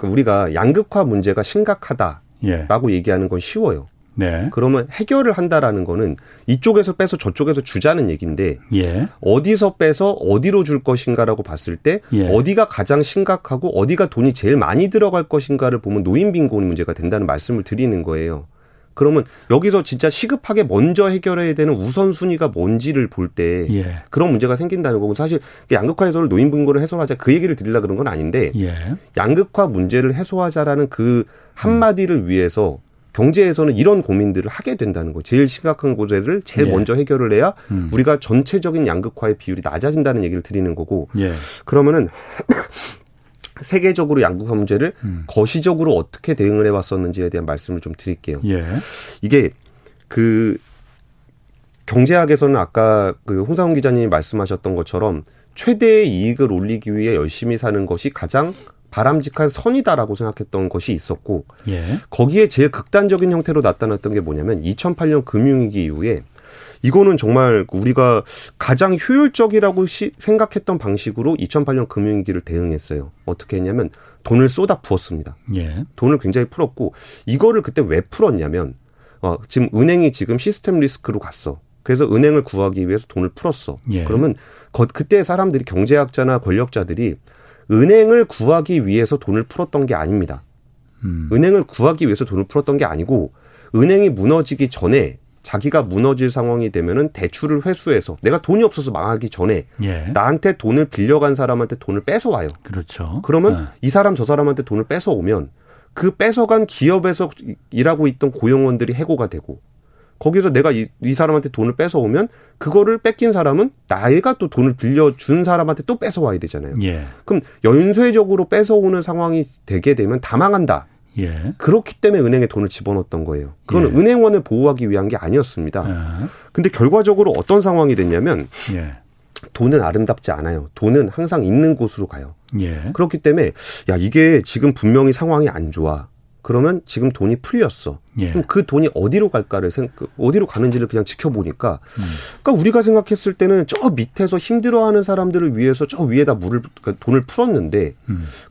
우리가 양극화 문제가 심각하다라고 예. 얘기하는 건 쉬워요. 네. 그러면 해결을 한다라는 거는 이쪽에서 빼서 저쪽에서 주자는 얘기인데 예. 어디서 빼서 어디로 줄 것인가라고 봤을 때 예. 어디가 가장 심각하고 어디가 돈이 제일 많이 들어갈 것인가를 보면 노인 빈곤 문제가 된다는 말씀을 드리는 거예요. 그러면 여기서 진짜 시급하게 먼저 해결해야 되는 우선순위가 뭔지를 볼 때 예. 그런 문제가 생긴다는 거고 사실 양극화 해소를 노인 빈곤을 해소하자 그 얘기를 드리려고 그런 건 아닌데 예. 양극화 문제를 해소하자라는 그 한마디를 위해서 경제에서는 이런 고민들을 하게 된다는 거예요. 제일 심각한 고제를 제일 예. 먼저 해결을 해야 우리가 전체적인 양극화의 비율이 낮아진다는 얘기를 드리는 거고 예. 그러면은 세계적으로 양극화 문제를 거시적으로 어떻게 대응을 해왔었는지에 대한 말씀을 좀 드릴게요. 예. 이게 그 경제학에서는 아까 그 홍상훈 기자님이 말씀하셨던 것처럼 최대의 이익을 올리기 위해 열심히 사는 것이 가장 바람직한 선이다라고 생각했던 것이 있었고 예. 거기에 제일 극단적인 형태로 나타났던 게 뭐냐면 2008년 금융위기 이후에 이거는 정말 우리가 가장 효율적이라고 생각했던 방식으로 2008년 금융위기를 대응했어요. 어떻게 했냐면 돈을 쏟아 부었습니다. 예. 돈을 굉장히 풀었고 이거를 그때 왜 풀었냐면 지금 은행이 지금 시스템 리스크로 갔어. 그래서 은행을 구하기 위해서 돈을 풀었어. 예. 그러면 그때 사람들이 경제학자나 권력자들이 은행을 구하기 위해서 돈을 풀었던 게 아닙니다. 은행을 구하기 위해서 돈을 풀었던 게 아니고 은행이 무너지기 전에 자기가 무너질 상황이 되면은 대출을 회수해서 내가 돈이 없어서 망하기 전에 예. 나한테 돈을 빌려간 사람한테 돈을 뺏어와요. 그렇죠. 그러면 이 사람 저 사람한테 돈을 뺏어오면 그 뺏어간 기업에서 일하고 있던 고용원들이 해고가 되고 거기서 내가 이 사람한테 돈을 뺏어오면 그거를 뺏긴 사람은 나이가 또 돈을 빌려준 사람한테 또 뺏어와야 되잖아요. 예. 그럼 연쇄적으로 뺏어오는 상황이 되게 되면 다 망한다. 예. 그렇기 때문에 은행에 돈을 집어넣었던 거예요. 그건 예. 은행원을 보호하기 위한 게 아니었습니다. 근데 결과적으로 어떤 상황이 됐냐면 예. 돈은 아름답지 않아요. 돈은 항상 있는 곳으로 가요. 예. 그렇기 때문에 야 이게 지금 분명히 상황이 안 좋아. 그러면 지금 돈이 풀렸어. 예. 그럼 그 돈이 어디로 갈까를 어디로 가는지를 그냥 지켜보니까 그러니까 우리가 생각했을 때는 저 밑에서 힘들어하는 사람들을 위해서 저 위에다 돈을 풀었는데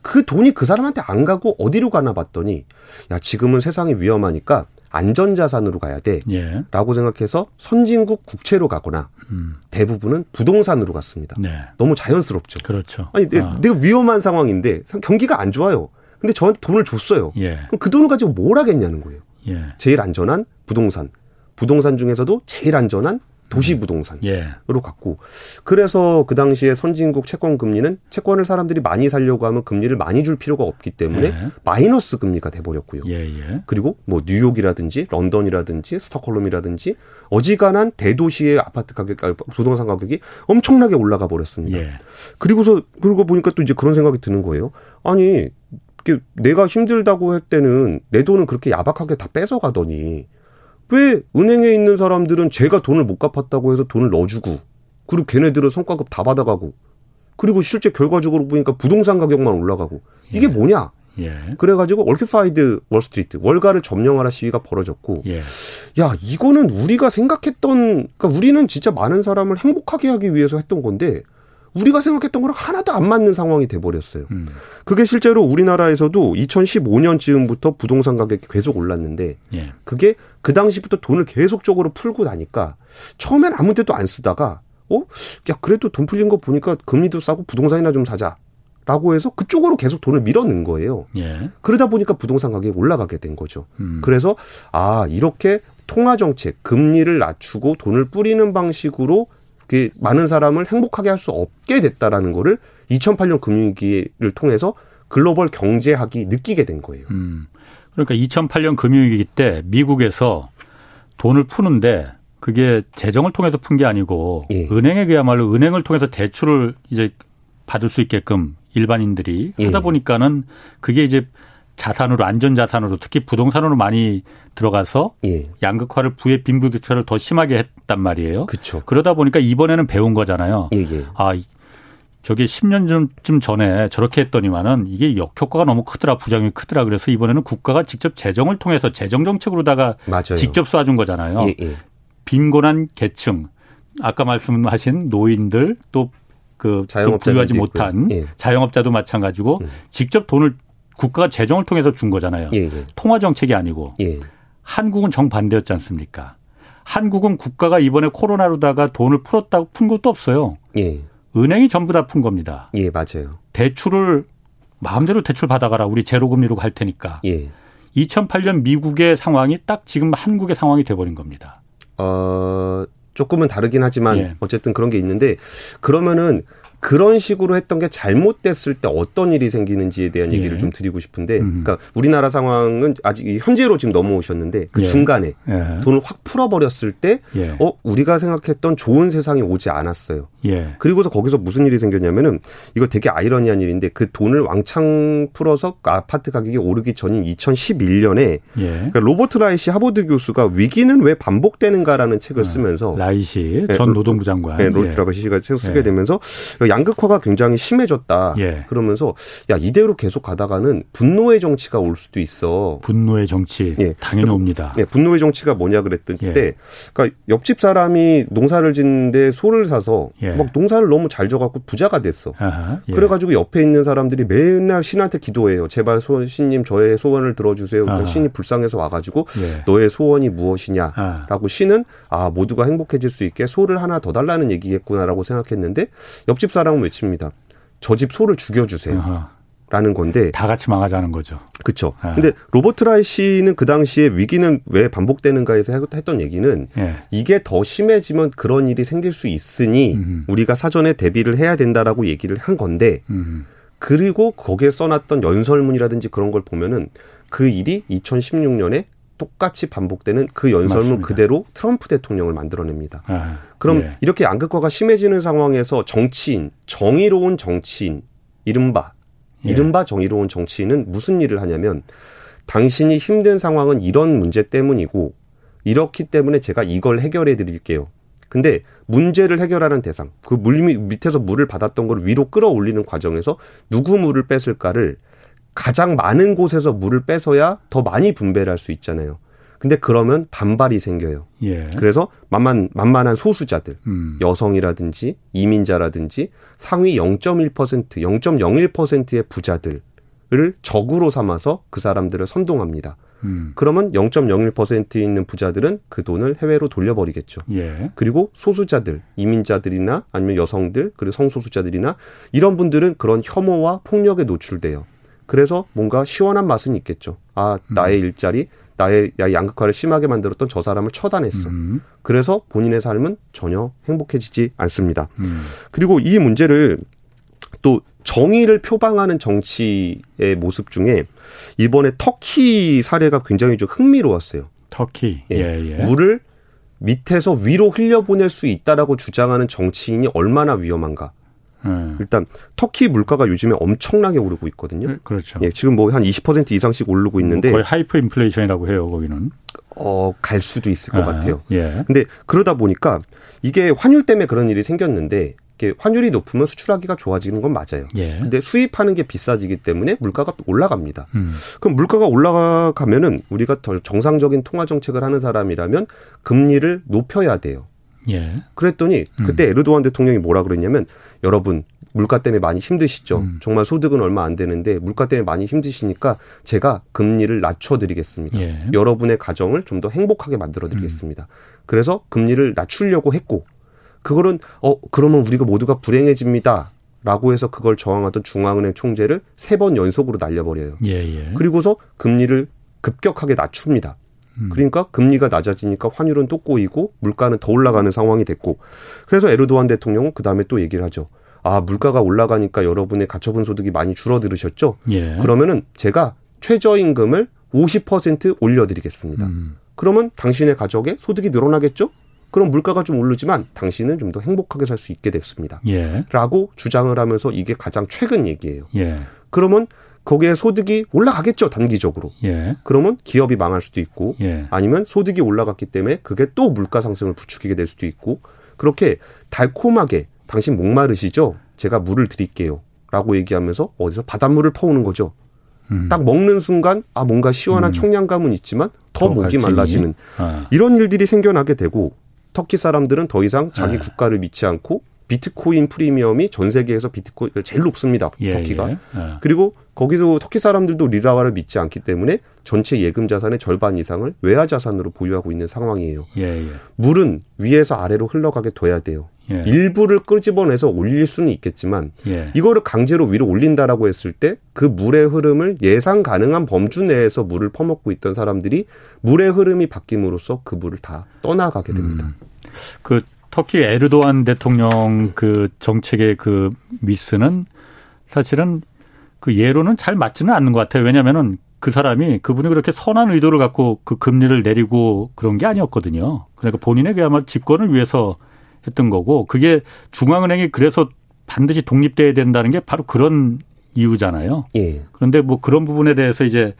그 돈이 그 사람한테 안 가고 어디로 가나 봤더니 야 지금은 세상이 위험하니까 안전자산으로 가야 돼. 예. 라고 생각해서 선진국 국채로 가거나 대부분은 부동산으로 갔습니다. 네. 너무 자연스럽죠. 그렇죠. 아니 내가 위험한 상황인데 경기가 안 좋아요. 근데 저한테 돈을 줬어요. 예. 그럼 그 돈을 가지고 뭘 하겠냐는 거예요. 예. 제일 안전한 부동산. 부동산 중에서도 제일 안전한 도시부동산으로 예. 갔고. 그래서 그 당시에 선진국 채권 금리는 채권을 사람들이 많이 살려고 하면 금리를 많이 줄 필요가 없기 때문에 예. 마이너스 금리가 돼버렸고요. 예예. 그리고 뭐 뉴욕이라든지 런던이라든지 스톡홀름이라든지 어지간한 대도시의 아파트 가격, 부동산 가격이 엄청나게 올라가 버렸습니다. 예. 그러고 보니까 또 이제 그런 생각이 드는 거예요. 아니, 내가 힘들다고 할 때는 내 돈은 그렇게 야박하게 다 뺏어가더니 왜 은행에 있는 사람들은 제가 돈을 못 갚았다고 해서 돈을 넣어주고 그리고 걔네들은 성과급 다 받아가고 그리고 실제 결과적으로 보니까 부동산 가격만 올라가고 이게 예. 뭐냐. 예. 그래가지고 얼큐파이드 월스트리트 월가를 점령하라 시위가 벌어졌고 예. 야 이거는 우리가 생각했던 그러니까 우리는 진짜 많은 사람을 행복하게 하기 위해서 했던 건데 우리가 생각했던 거랑 하나도 안 맞는 상황이 돼버렸어요. 그게 실제로 우리나라에서도 2015년쯤부터 부동산 가격이 계속 올랐는데 예. 그게 그 당시부터 돈을 계속적으로 풀고 나니까 처음엔 아무 데도 안 쓰다가 야 그래도 돈 풀린 거 보니까 금리도 싸고 부동산이나 좀 사자라고 해서 그쪽으로 계속 돈을 밀어넣은 거예요. 예. 그러다 보니까 부동산 가격이 올라가게 된 거죠. 그래서 이렇게 통화정책, 금리를 낮추고 돈을 뿌리는 방식으로 많은 사람을 행복하게 할 수 없게 됐다라는 거를 2008년 금융위기를 통해서 글로벌 경제학이 느끼게 된 거예요. 그러니까 2008년 금융위기 때 미국에서 돈을 푸는데 그게 재정을 통해서 푼 게 아니고 예. 은행에 그야말로 은행을 통해서 대출을 이제 받을 수 있게끔 일반인들이 하다 예. 보니까는 그게 이제 자산으로 안전자산으로 특히 부동산으로 많이 들어가서 예. 양극화를 부의 빈부격차를 더 심하게 했단 말이에요. 그쵸. 그러다 보니까 이번에는 배운 거잖아요. 예예. 저게 10년쯤 전에 저렇게 했더니만은 이게 역효과가 너무 크더라 부작용이 크더라 그래서 이번에는 국가가 직접 재정을 통해서 재정정책으로다가 맞아요. 직접 쏴준 거잖아요. 예예. 빈곤한 계층 아까 말씀하신 노인들 또 그 부유하지 못한 예. 자영업자도 마찬가지고 직접 돈을 국가가 재정을 통해서 준 거잖아요. 예, 예. 통화정책이 아니고 예. 한국은 정반대였지 않습니까? 한국은 국가가 이번에 코로나로다가 돈을 풀었다고 푼 것도 없어요. 예. 은행이 전부 다 푼 겁니다. 예, 맞아요. 대출을 마음대로 대출 받아가라. 우리 제로금리로 갈 테니까. 예. 2008년 미국의 상황이 딱 지금 한국의 상황이 돼버린 겁니다. 조금은 다르긴 하지만 예. 어쨌든 그런 게 있는데 그러면은 그런 식으로 했던 게 잘못됐을 때 어떤 일이 생기는지에 대한 얘기를 예. 좀 드리고 싶은데 그러니까 우리나라 상황은 아직 현재로 지금 넘어오셨는데 그 예. 중간에 예. 돈을 확 풀어버렸을 때 예. 우리가 생각했던 좋은 세상이 오지 않았어요. 예. 그리고서 거기서 무슨 일이 생겼냐면은 이거 되게 아이러니한 일인데 그 돈을 왕창 풀어서 아파트 가격이 오르기 전인 2011년에 예. 그러니까 로버트 라이시 하버드 교수가 위기는 왜 반복되는가라는 책을 쓰면서 라이시 전 노동부 장관 로버트 라이시가 책을 쓰게 되면서 양극화가 굉장히 심해졌다. 예. 그러면서 야 이대로 계속 가다가는 분노의 정치가 올 수도 있어. 분노의 정치 예. 당연히 옵니다. 예. 분노의 정치가 뭐냐 그랬던 예. 때 그러니까 옆집 사람이 농사를 짓는데 소를 사서 예. 막 농사를 너무 잘 져갖고 부자가 됐어. 예. 그래가지고 옆에 있는 사람들이 맨날 신한테 기도해요. 제발 신님 저의 소원을 들어주세요. 그러니까 신이 불쌍해서 와가지고 예. 너의 소원이 무엇이냐라고 신은 모두가 행복해질 수 있게 소를 하나 더 달라는 얘기겠구나라고 생각했는데 옆집 사람은 외칩니다. 저 집 소를 죽여주세요. 라는 건데. 다 같이 망하자는 거죠. 그렇죠. 그런데 로버트 라이시는 그 당시에 위기는 왜 반복되는가에서 했던 얘기는 예. 이게 더 심해지면 그런 일이 생길 수 있으니 우리가 사전에 대비를 해야 된다라고 얘기를 한 건데 그리고 거기에 써놨던 연설문이라든지 그런 걸 보면은 그 일이 2016년에 똑같이 반복되는 그 연설문 맞습니다. 그대로 트럼프 대통령을 만들어냅니다. 아, 그럼 예. 이렇게 양극화가 심해지는 상황에서 정치인, 정의로운 정치인, 이른바 정의로운 정치인은 무슨 일을 하냐면 당신이 힘든 상황은 이런 문제 때문이고 이렇기 때문에 제가 이걸 해결해 드릴게요. 근데 문제를 해결하는 대상, 그 물 밑에서 물을 받았던 걸 위로 끌어올리는 과정에서 누구 물을 뺐을까를 가장 많은 곳에서 물을 빼서야 더 많이 분배를 할 수 있잖아요. 근데 그러면 반발이 생겨요. 예. 그래서 만만한 소수자들, 여성이라든지 이민자라든지 상위 0.01%의 부자들을 적으로 삼아서 그 사람들을 선동합니다. 그러면 0.01%에 있는 부자들은 그 돈을 해외로 돌려버리겠죠. 예. 그리고 소수자들, 이민자들이나 아니면 여성들, 그리고 성소수자들이나 이런 분들은 그런 혐오와 폭력에 노출돼요. 그래서 뭔가 시원한 맛은 있겠죠. 아, 나의 일자리, 나의 양극화를 심하게 만들었던 저 사람을 처단했어. 그래서 본인의 삶은 전혀 행복해지지 않습니다. 그리고 이 문제를 또 정의를 표방하는 정치의 모습 중에 이번에 터키 사례가 굉장히 좀 흥미로웠어요. 터키. 예. 예, 예. 물을 밑에서 위로 흘려보낼 수 있다라고 주장하는 정치인이 얼마나 위험한가. 일단 터키 물가가 요즘에 엄청나게 오르고 있거든요. 그렇죠. 예, 지금 뭐 한 20% 이상씩 오르고 있는데 거의 하이퍼 인플레이션이라고 해요, 거기는. 갈 수도 있을 것 같아요. 예. 근데 그러다 보니까 이게 환율 때문에 그런 일이 생겼는데 환율이 높으면 수출하기가 좋아지는 건 맞아요. 그런데 예. 수입하는 게 비싸지기 때문에 물가가 올라갑니다. 그럼 물가가 올라가면은 우리가 더 정상적인 통화 정책을 하는 사람이라면 금리를 높여야 돼요. 예. 그랬더니 그때 에르도안 대통령이 뭐라 그랬냐면 여러분 물가 때문에 많이 힘드시죠. 정말 소득은 얼마 안 되는데 물가 때문에 많이 힘드시니까 제가 금리를 낮춰드리겠습니다. 예. 여러분의 가정을 좀 더 행복하게 만들어드리겠습니다. 그래서 금리를 낮추려고 했고 그거는 그러면 우리가 모두가 불행해집니다. 라고 해서 그걸 저항하던 중앙은행 총재를 3번 연속으로 날려버려요. 예예. 그리고서 금리를 급격하게 낮춥니다. 그러니까 금리가 낮아지니까 환율은 또 꼬이고 물가는 더 올라가는 상황이 됐고 그래서 에르도안 대통령은 그다음에 또 얘기를 하죠. 아 물가가 올라가니까 여러분의 가처분 소득이 많이 줄어들으셨죠? 예. 그러면은 제가 최저임금을 50% 올려드리겠습니다. 그러면 당신의 가족의 소득이 늘어나겠죠? 그럼 물가가 좀 오르지만 당신은 좀 더 행복하게 살 수 있게 됐습니다. 예. 라고 주장을 하면서 이게 가장 최근 얘기예요. 예. 그러면 거기에 소득이 올라가겠죠, 단기적으로. 예. 그러면 기업이 망할 수도 있고 예. 아니면 소득이 올라갔기 때문에 그게 또 물가 상승을 부추기게 될 수도 있고 그렇게 달콤하게 당신 목마르시죠? 제가 물을 드릴게요. 라고 얘기하면서 어디서 바닷물을 퍼오는 거죠. 딱 먹는 순간 아 뭔가 시원한 청량감은 있지만 더 목이 말라지는 이런 일들이 생겨나게 되고 터키 사람들은 더 이상 자기 국가를 믿지 않고 비트코인 프리미엄이 전 세계에서 비트코인 제일 높습니다. 예, 터키가. 예. 그리고 거기도 터키 사람들도 리라화를 믿지 않기 때문에 전체 예금 자산의 절반 이상을 외화 자산으로 보유하고 있는 상황이에요. 예, 예. 물은 위에서 아래로 흘러가게 둬야 돼요. 예. 일부를 끄집어내서 올릴 수는 있겠지만 예. 이거를 강제로 위로 올린다라고 했을 때 그 물의 흐름을 예상 가능한 범주 내에서 물을 퍼먹고 있던 사람들이 물의 흐름이 바뀜으로써 그 물을 다 떠나가게 됩니다. 그 터키 에르도안 대통령 그 정책의 그 미스는 사실은 그 예로는 잘 맞지는 않는 것 같아요. 왜냐하면은 그 사람이 그분이 그렇게 선한 의도를 갖고 그 금리를 내리고 그런 게 아니었거든요. 그러니까 본인의 그야말로 집권을 위해서 했던 거고 그게 중앙은행이 그래서 반드시 독립돼야 된다는 게 바로 그런 이유잖아요. 예. 그런데 뭐 그런 부분에 대해서 이제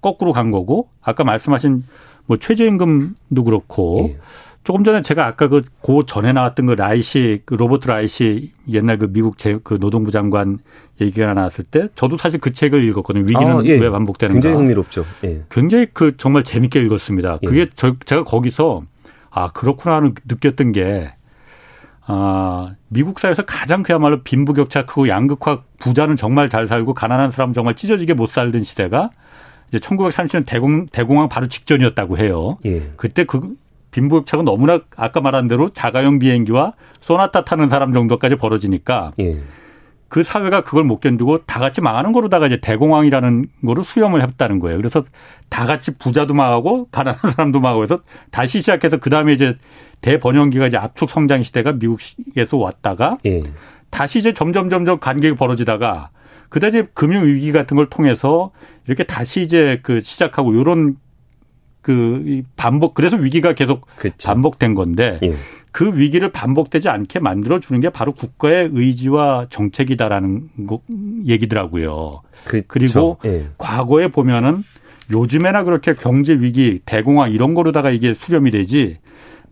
거꾸로 간 거고 아까 말씀하신 뭐 최저임금도 그렇고 예. 조금 전에 제가 아까 그 전에 나왔던 그 라이시, 그 로버트 라이시 옛날 그 미국 그 노동부 장관 얘기가 나왔을 때 저도 사실 그 책을 읽었거든요. 위기는 예. 왜 반복되는가. 굉장히 흥미롭죠. 예. 굉장히 그 정말 재밌게 읽었습니다. 예. 그게 제가 거기서 아, 그렇구나 하는 느꼈던 게 미국 사회에서 가장 그야말로 빈부격차 크고 양극화 부자는 정말 잘 살고 가난한 사람은 정말 찢어지게 못 살던 시대가 이제 1930년 대공황 바로 직전이었다고 해요. 예. 그때 그 빈부격차가 너무나 아까 말한 대로 자가용 비행기와 소나타 타는 사람 정도까지 벌어지니까 예. 그 사회가 그걸 못 견디고 다 같이 망하는 거로다가 이제 대공황이라는 거로 수렴을 했다는 거예요. 그래서 다 같이 부자도 망하고 가난한 사람도 망하고 해서 다시 시작해서 그다음에 이제 대번영기가 이제 압축 성장 시대가 미국에서 왔다가 예. 다시 이제 점점 간격이 벌어지다가 그다음에 금융 위기 같은 걸 통해서 이렇게 다시 이제 그 시작하고 이런 그 반복 그래서 위기가 계속 그쵸. 반복된 건데 예. 그 위기를 반복되지 않게 만들어주는 게 바로 국가의 의지와 정책이다라는 거, 얘기더라고요. 그쵸. 그리고 예. 과거에 보면은 요즘에나 그렇게 경제 위기, 대공황 이런 거로다가 이게 수렴이 되지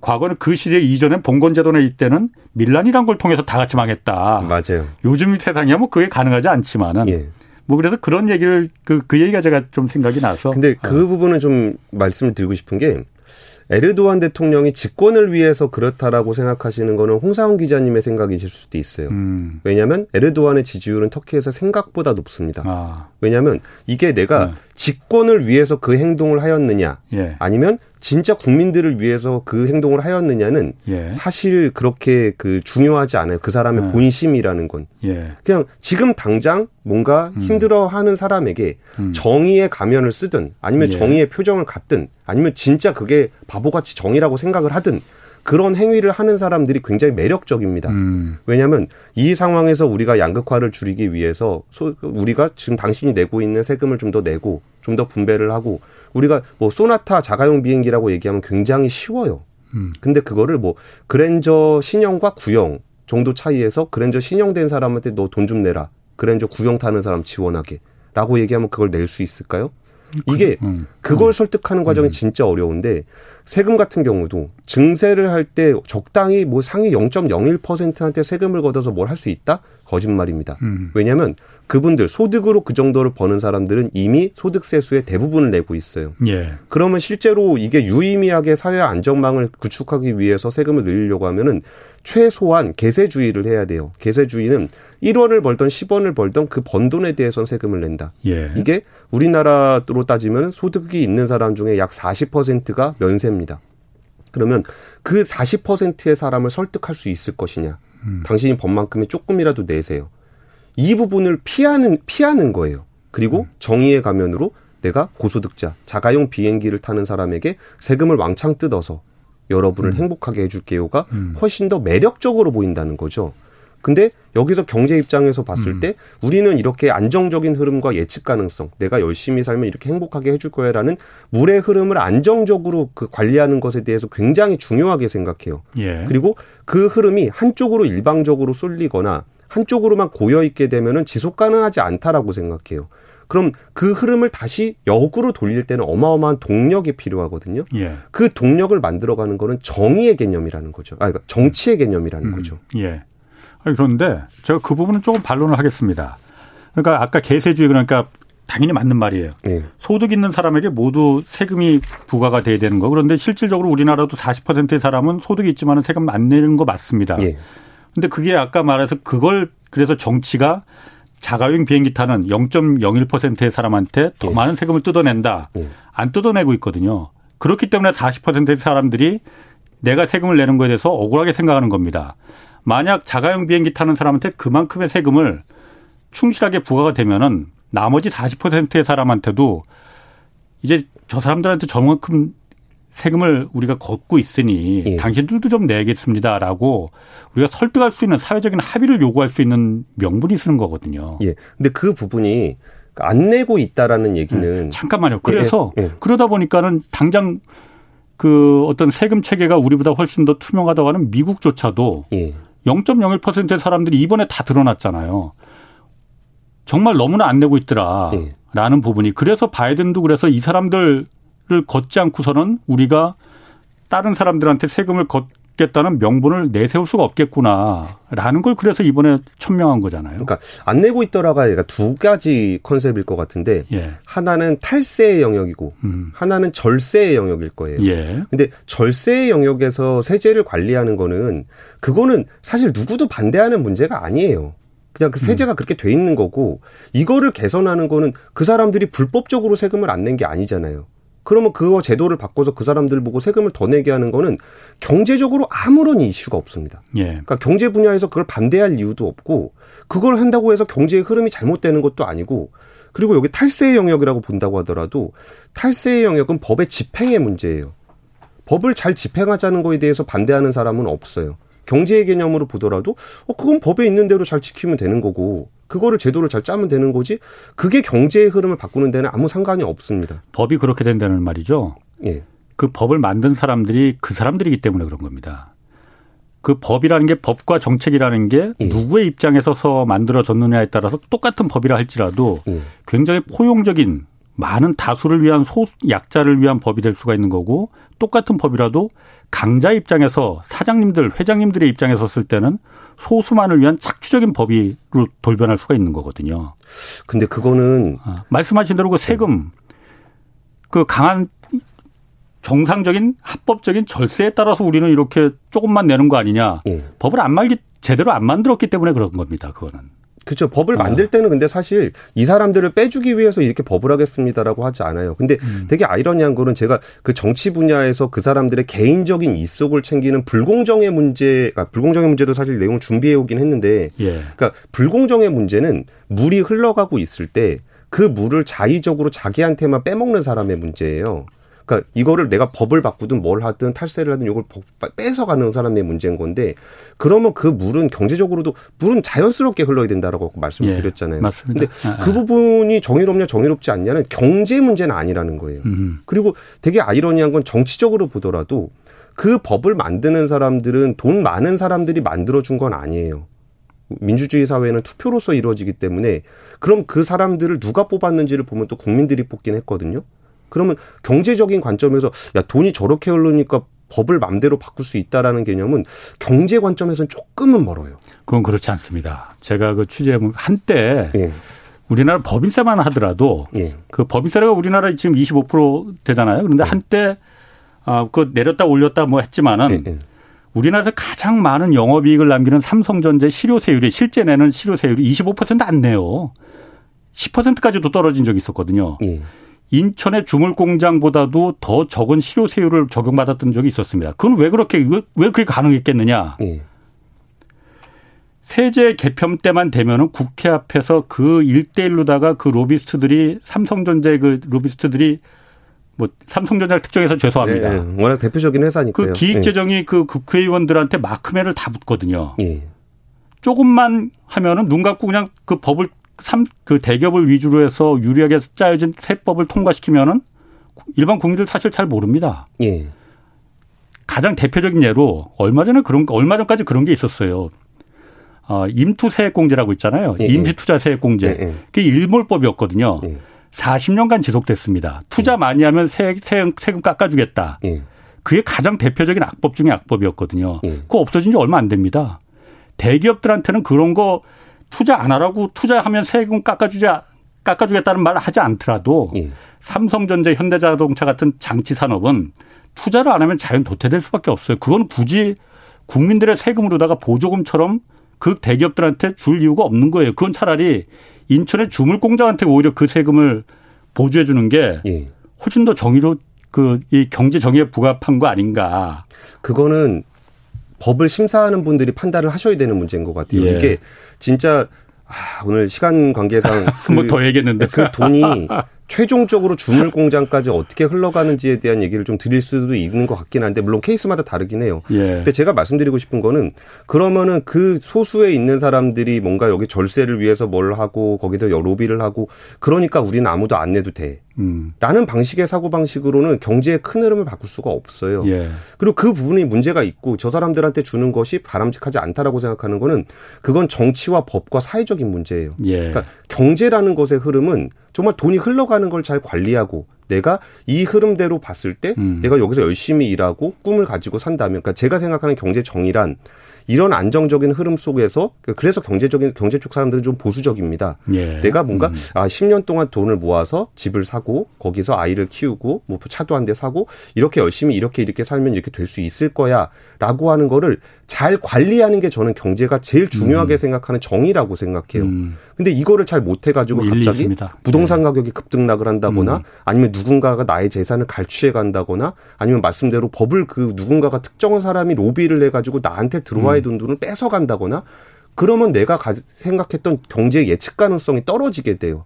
과거는 그 시대 이전에 봉건제도나 이때는 밀란이란 걸 통해서 다 같이 망했다. 맞아요. 요즘 세상이야 뭐 그게 가능하지 않지만은. 예. 뭐 그래서 그런 얘기를 그 얘기가 제가 좀 생각이 나서. 근데 그 부분은 좀 말씀을 드리고 싶은 게 에르도안 대통령이 집권을 위해서 그렇다라고 생각하시는 거는 홍사훈 기자님의 생각이실 수도 있어요. 왜냐하면 에르도안의 지지율은 터키에서 생각보다 높습니다. 아. 왜냐하면 이게 내가 집권을 위해서 그 행동을 하였느냐 예. 아니면 진짜 국민들을 위해서 그 행동을 하였느냐는 예. 사실 그렇게 그 중요하지 않아요. 그 사람의 본심이라는 건. 예. 그냥 지금 당장 뭔가 힘들어하는 사람에게 정의의 가면을 쓰든 아니면 예. 정의의 표정을 갖든 아니면 진짜 그게 바보같이 정의라고 생각을 하든 그런 행위를 하는 사람들이 굉장히 매력적입니다. 왜냐하면 이 상황에서 우리가 양극화를 줄이기 위해서 우리가 지금 당신이 내고 있는 세금을 좀 더 내고 좀 더 분배를 하고 우리가 뭐 소나타 자가용 비행기라고 얘기하면 굉장히 쉬워요. 근데 그거를 뭐 그랜저 신형과 구형 정도 차이에서 그랜저 신형된 사람한테 너 돈 좀 내라. 그랜저 구형 타는 사람 지원하게. 라고 얘기하면 그걸 낼 수 있을까요? 이게 그걸 설득하는 과정이 진짜 어려운데 세금 같은 경우도 증세를 할 때 적당히 뭐 상위 0.01%한테 세금을 걷어서 뭘 할 수 있다? 거짓말입니다. 왜냐하면 그분들 소득으로 그 정도를 버는 사람들은 이미 소득세수의 대부분을 내고 있어요. 예. 그러면 실제로 이게 유의미하게 사회 안정망을 구축하기 위해서 세금을 늘리려고 하면은 최소한 계세주의를 해야 돼요. 계세주의는 1원을 벌던 10원을 벌던 그 번 돈에 대해서는 세금을 낸다. 예. 이게 우리나라로 따지면 소득이 있는 사람 중에 약 40%가 면세입니다. 그러면 그 40%의 사람을 설득할 수 있을 것이냐. 당신이 번만큼의 조금이라도 내세요. 이 부분을 피하는 거예요. 그리고 정의의 가면으로 내가 고소득자, 자가용 비행기를 타는 사람에게 세금을 왕창 뜯어서 여러분을 행복하게 해줄게요가 훨씬 더 매력적으로 보인다는 거죠. 근데 여기서 경제 입장에서 봤을 때 우리는 이렇게 안정적인 흐름과 예측 가능성, 내가 열심히 살면 이렇게 행복하게 해줄 거야라는 물의 흐름을 안정적으로 그 관리하는 것에 대해서 굉장히 중요하게 생각해요. 예. 그리고 그 흐름이 한쪽으로 일방적으로 쏠리거나 한쪽으로만 고여 있게 되면은 지속 가능하지 않다라고 생각해요. 그럼 그 흐름을 다시 역으로 돌릴 때는 어마어마한 동력이 필요하거든요. 예. 그 동력을 만들어가는 거는 정의의 개념이라는 거죠. 그러니까 정치의 개념이라는 거죠. 예. 아니, 그런데 제가 그 부분은 조금 반론을 하겠습니다. 그러니까 아까 계세주의 그러니까 당연히 맞는 말이에요. 예. 소득 있는 사람에게 모두 세금이 부과가 돼야 되는 거. 그런데 실질적으로 우리나라도 40%의 사람은 소득이 있지만 세금 안 내는 거 맞습니다. 예. 근데 그게 아까 말해서 그걸 그래서 정치가 자가용 비행기 타는 0.01%의 사람한테 더 예. 많은 세금을 뜯어낸다. 예. 안 뜯어내고 있거든요. 그렇기 때문에 40%의 사람들이 내가 세금을 내는 거에 대해서 억울하게 생각하는 겁니다. 만약 자가용 비행기 타는 사람한테 그만큼의 세금을 충실하게 부과가 되면은 나머지 40%의 사람한테도 이제 저 사람들한테 저만큼 세금을 우리가 걷고 있으니 예. 당신들도 좀 내겠습니다라고 우리가 설득할 수 있는 사회적인 합의를 요구할 수 있는 명분이 쓰는 거거든요. 예. 근데 그 부분이 안 내고 있다라는 얘기는 잠깐만요. 그래서 예. 그러다 보니까는 당장 그 어떤 세금 체계가 우리보다 훨씬 더 투명하다고 하는 미국조차도 예. 0.01%의 사람들이 이번에 다 드러났잖아요. 정말 너무나 안 내고 있더라라는 예. 부분이 그래서 바이든도 그래서 이 사람들 를 걷지 않고서는 우리가 다른 사람들한테 세금을 걷겠다는 명분을 내세울 수가 없겠구나라는 걸 그래서 이번에 천명한 거잖아요. 그러니까 안 내고 있더라가 두 가지 컨셉일 것 같은데 예. 하나는 탈세의 영역이고 하나는 절세의 영역일 거예요. 그런데 예. 절세의 영역에서 세제를 관리하는 거는 그거는 사실 누구도 반대하는 문제가 아니에요. 그냥 그 세제가 그렇게 돼 있는 거고 이거를 개선하는 거는 그 사람들이 불법적으로 세금을 안 낸 게 아니잖아요. 그러면 그거 제도를 바꿔서 그 사람들 보고 세금을 더 내게 하는 거는 경제적으로 아무런 이슈가 없습니다. 예. 그러니까 경제 분야에서 그걸 반대할 이유도 없고 그걸 한다고 해서 경제의 흐름이 잘못되는 것도 아니고 그리고 여기 탈세의 영역이라고 본다고 하더라도 탈세의 영역은 법의 집행의 문제예요. 법을 잘 집행하자는 거에 대해서 반대하는 사람은 없어요. 경제의 개념으로 보더라도 그건 법에 있는 대로 잘 지키면 되는 거고 그거를 제도를 잘 짜면 되는 거지 그게 경제의 흐름을 바꾸는 데는 아무 상관이 없습니다. 법이 그렇게 된다는 말이죠. 예. 그 법을 만든 사람들이 그 사람들이기 때문에 그런 겁니다. 그 법이라는 게 법과 정책이라는 게 예. 누구의 입장에 서서 만들어졌느냐에 따라서 똑같은 법이라 할지라도 예. 굉장히 포용적인 많은 다수를 위한 약자를 위한 법이 될 수가 있는 거고 똑같은 법이라도 강자 입장에서 사장님들, 회장님들의 입장에 섰을 때는 소수만을 위한 착취적인 법으로 돌변할 수가 있는 거거든요. 근데 그거는. 말씀하신 대로 그 세금, 그 강한 정상적인 합법적인 절세에 따라서 우리는 이렇게 조금만 내는 거 아니냐. 예. 법을 제대로 안 만들었기 때문에 그런 겁니다. 그거는. 그렇죠. 법을 만들 때는 근데 사실 이 사람들을 빼주기 위해서 이렇게 법을 하겠습니다라고 하지 않아요. 근데 되게 아이러니한 거는 제가 그 정치 분야에서 그 사람들의 개인적인 이속을 챙기는 불공정의 문제도 사실 내용을 준비해 오긴 했는데 예. 그러니까 불공정의 문제는 물이 흘러가고 있을 때 그 물을 자의적으로 자기한테만 빼먹는 사람의 문제예요. 그러니까 이거를 내가 법을 바꾸든 뭘 하든 탈세를 하든 이걸 뺏어가는 사람의 문제인 건데 그러면 그 물은 경제적으로도 물은 자연스럽게 흘러야 된다라고 말씀을 드렸잖아요. 맞습니다. 근데 그 부분이 정의롭냐 정의롭지 않냐는 경제 문제는 아니라는 거예요. 그리고 되게 아이러니한 건 정치적으로 보더라도 그 법을 만드는 사람들은 돈 많은 사람들이 만들어준 건 아니에요. 민주주의 사회는 투표로서 이루어지기 때문에 그럼 그 사람들을 누가 뽑았는지를 보면 또 국민들이 뽑긴 했거든요. 그러면 경제적인 관점에서 야 돈이 저렇게 흐르니까 법을 맘대로 바꿀 수 있다라는 개념은 경제 관점에서는 조금은 멀어요. 그건 그렇지 않습니다. 제가 그 취재하면 한때 예. 우리나라 법인세만 하더라도 예. 그 법인세가 우리나라 지금 25% 되잖아요. 그런데 한때 그 내렸다 올렸다 뭐 했지만은 예. 우리나라에서 가장 많은 영업이익을 남기는 삼성전자 실효세율이 실제 내는 실효세율이 25% 안 내요. 10%까지도 떨어진 적이 있었거든요. 예. 인천의 주물공장보다도 더 적은 실효세율을 적용받았던 적이 있었습니다. 그건 왜 그게 가능했겠느냐. 예. 세제 개편 때만 되면은 국회 앞에서 그 1:1로다가 그 로비스트들이 삼성전자의 그 로비스트들이 뭐 삼성전자를 특정해서 죄송합니다. 예, 워낙 대표적인 회사니까요. 그 기획재정이 예. 그 국회의원들한테 마크맨을 다 붙거든요. 예. 조금만 하면은 눈 감고 그냥 그 법을 그 대기업을 위주로 해서 유리하게 짜여진 세법을 통과시키면은 일반 국민들 사실 잘 모릅니다. 예. 가장 대표적인 예로 얼마 전까지 그런 게 있었어요. 임투세액공제라고 있잖아요. 예. 임시투자세액공제. 예. 그게 일몰법이었거든요. 예. 40년간 지속됐습니다. 투자 많이 하면 세금 깎아주겠다. 예. 그게 가장 대표적인 악법 중에 악법이었거든요. 예. 그거 없어진 지 얼마 안 됩니다. 대기업들한테는 그런 거 투자 안 하라고 투자하면 세금 깎아주겠다는 말을 하지 않더라도 예. 삼성전자, 현대자동차 같은 장치 산업은 투자를 안 하면 자연 도태될 수밖에 없어요. 그건 굳이 국민들의 세금으로다가 보조금처럼 그 대기업들한테 줄 이유가 없는 거예요. 그건 차라리 인천의 주물공장한테 오히려 그 세금을 보조해 주는 게 예. 훨씬 더 정의로 이 경제 정의에 부합한 거 아닌가. 그거는. 법을 심사하는 분들이 판단을 하셔야 되는 문제인 것 같아요. 예. 이게 진짜 오늘 시간 관계상 뭐 더 얘기했는데 그 돈이 최종적으로 주물공장까지 어떻게 흘러가는지에 대한 얘기를 좀 드릴 수도 있는 것 같긴 한데 물론 케이스마다 다르긴 해요. 예. 근데 제가 말씀드리고 싶은 거는 그러면은 그 소수에 있는 사람들이 뭔가 여기 절세를 위해서 뭘 하고 거기다 로비를 하고 그러니까 우리는 아무도 안 내도 돼. 라는 방식의 사고방식으로는 경제의 큰 흐름을 바꿀 수가 없어요. 예. 그리고 그 부분이 문제가 있고 저 사람들한테 주는 것이 바람직하지 않다라고 생각하는 거는 그건 정치와 법과 사회적인 문제예요. 예. 그러니까 경제라는 것의 흐름은 정말 돈이 흘러가는 걸 잘 관리하고 내가 이 흐름대로 봤을 때 내가 여기서 열심히 일하고 꿈을 가지고 산다면 그러니까 제가 생각하는 경제 정의란 이런 안정적인 흐름 속에서 그래서 경제 쪽 사람들은 좀 보수적입니다. 예. 내가 뭔가 10년 동안 돈을 모아서 집을 사고 거기서 아이를 키우고 뭐 차도 한 대 사고 이렇게 열심히 이렇게 살면 이렇게 될 수 있을 거야라고 하는 거를 잘 관리하는 게 저는 경제가 제일 중요하게 생각하는 정의라고 생각해요. 근데 이거를 잘 못해 가지고 갑자기 부동산 가격이 급등락을 한다거나 아니면 누군가가 나의 재산을 갈취해 간다거나 아니면 말씀대로 법을 그 누군가가 특정한 사람이 로비를 해 가지고 나한테 들어와 있던 돈을 뺏어 간다거나 그러면 내가 생각했던 경제의 예측 가능성이 떨어지게 돼요.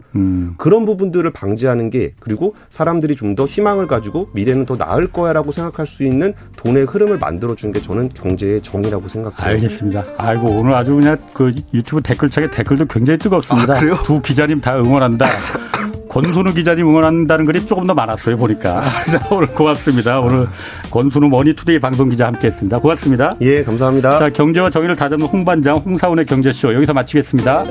그런 부분들을 방지하는 게 그리고 사람들이 좀 더 희망을 가지고 미래는 더 나을 거야라고 생각할 수 있는 돈의 흐름을 만들어주는 게 저는 경제의 정의라고 생각해요. 알겠습니다. 아이고 오늘 아주 그냥 그 유튜브 댓글창에 댓글도 굉장히 뜨겁습니다. 아, 두 기자님 다 응원한다. 권순우 기자님 응원한다는 글이 조금 더 많았어요 보니까. 자, 오늘 고맙습니다. 오늘 권순우 머니투데이 방송 기자 함께했습니다. 고맙습니다. 예, 감사합니다. 자, 경제와 정의를 다잡는 홍반장 홍사훈의 경제쇼 여기서 마치겠습니다.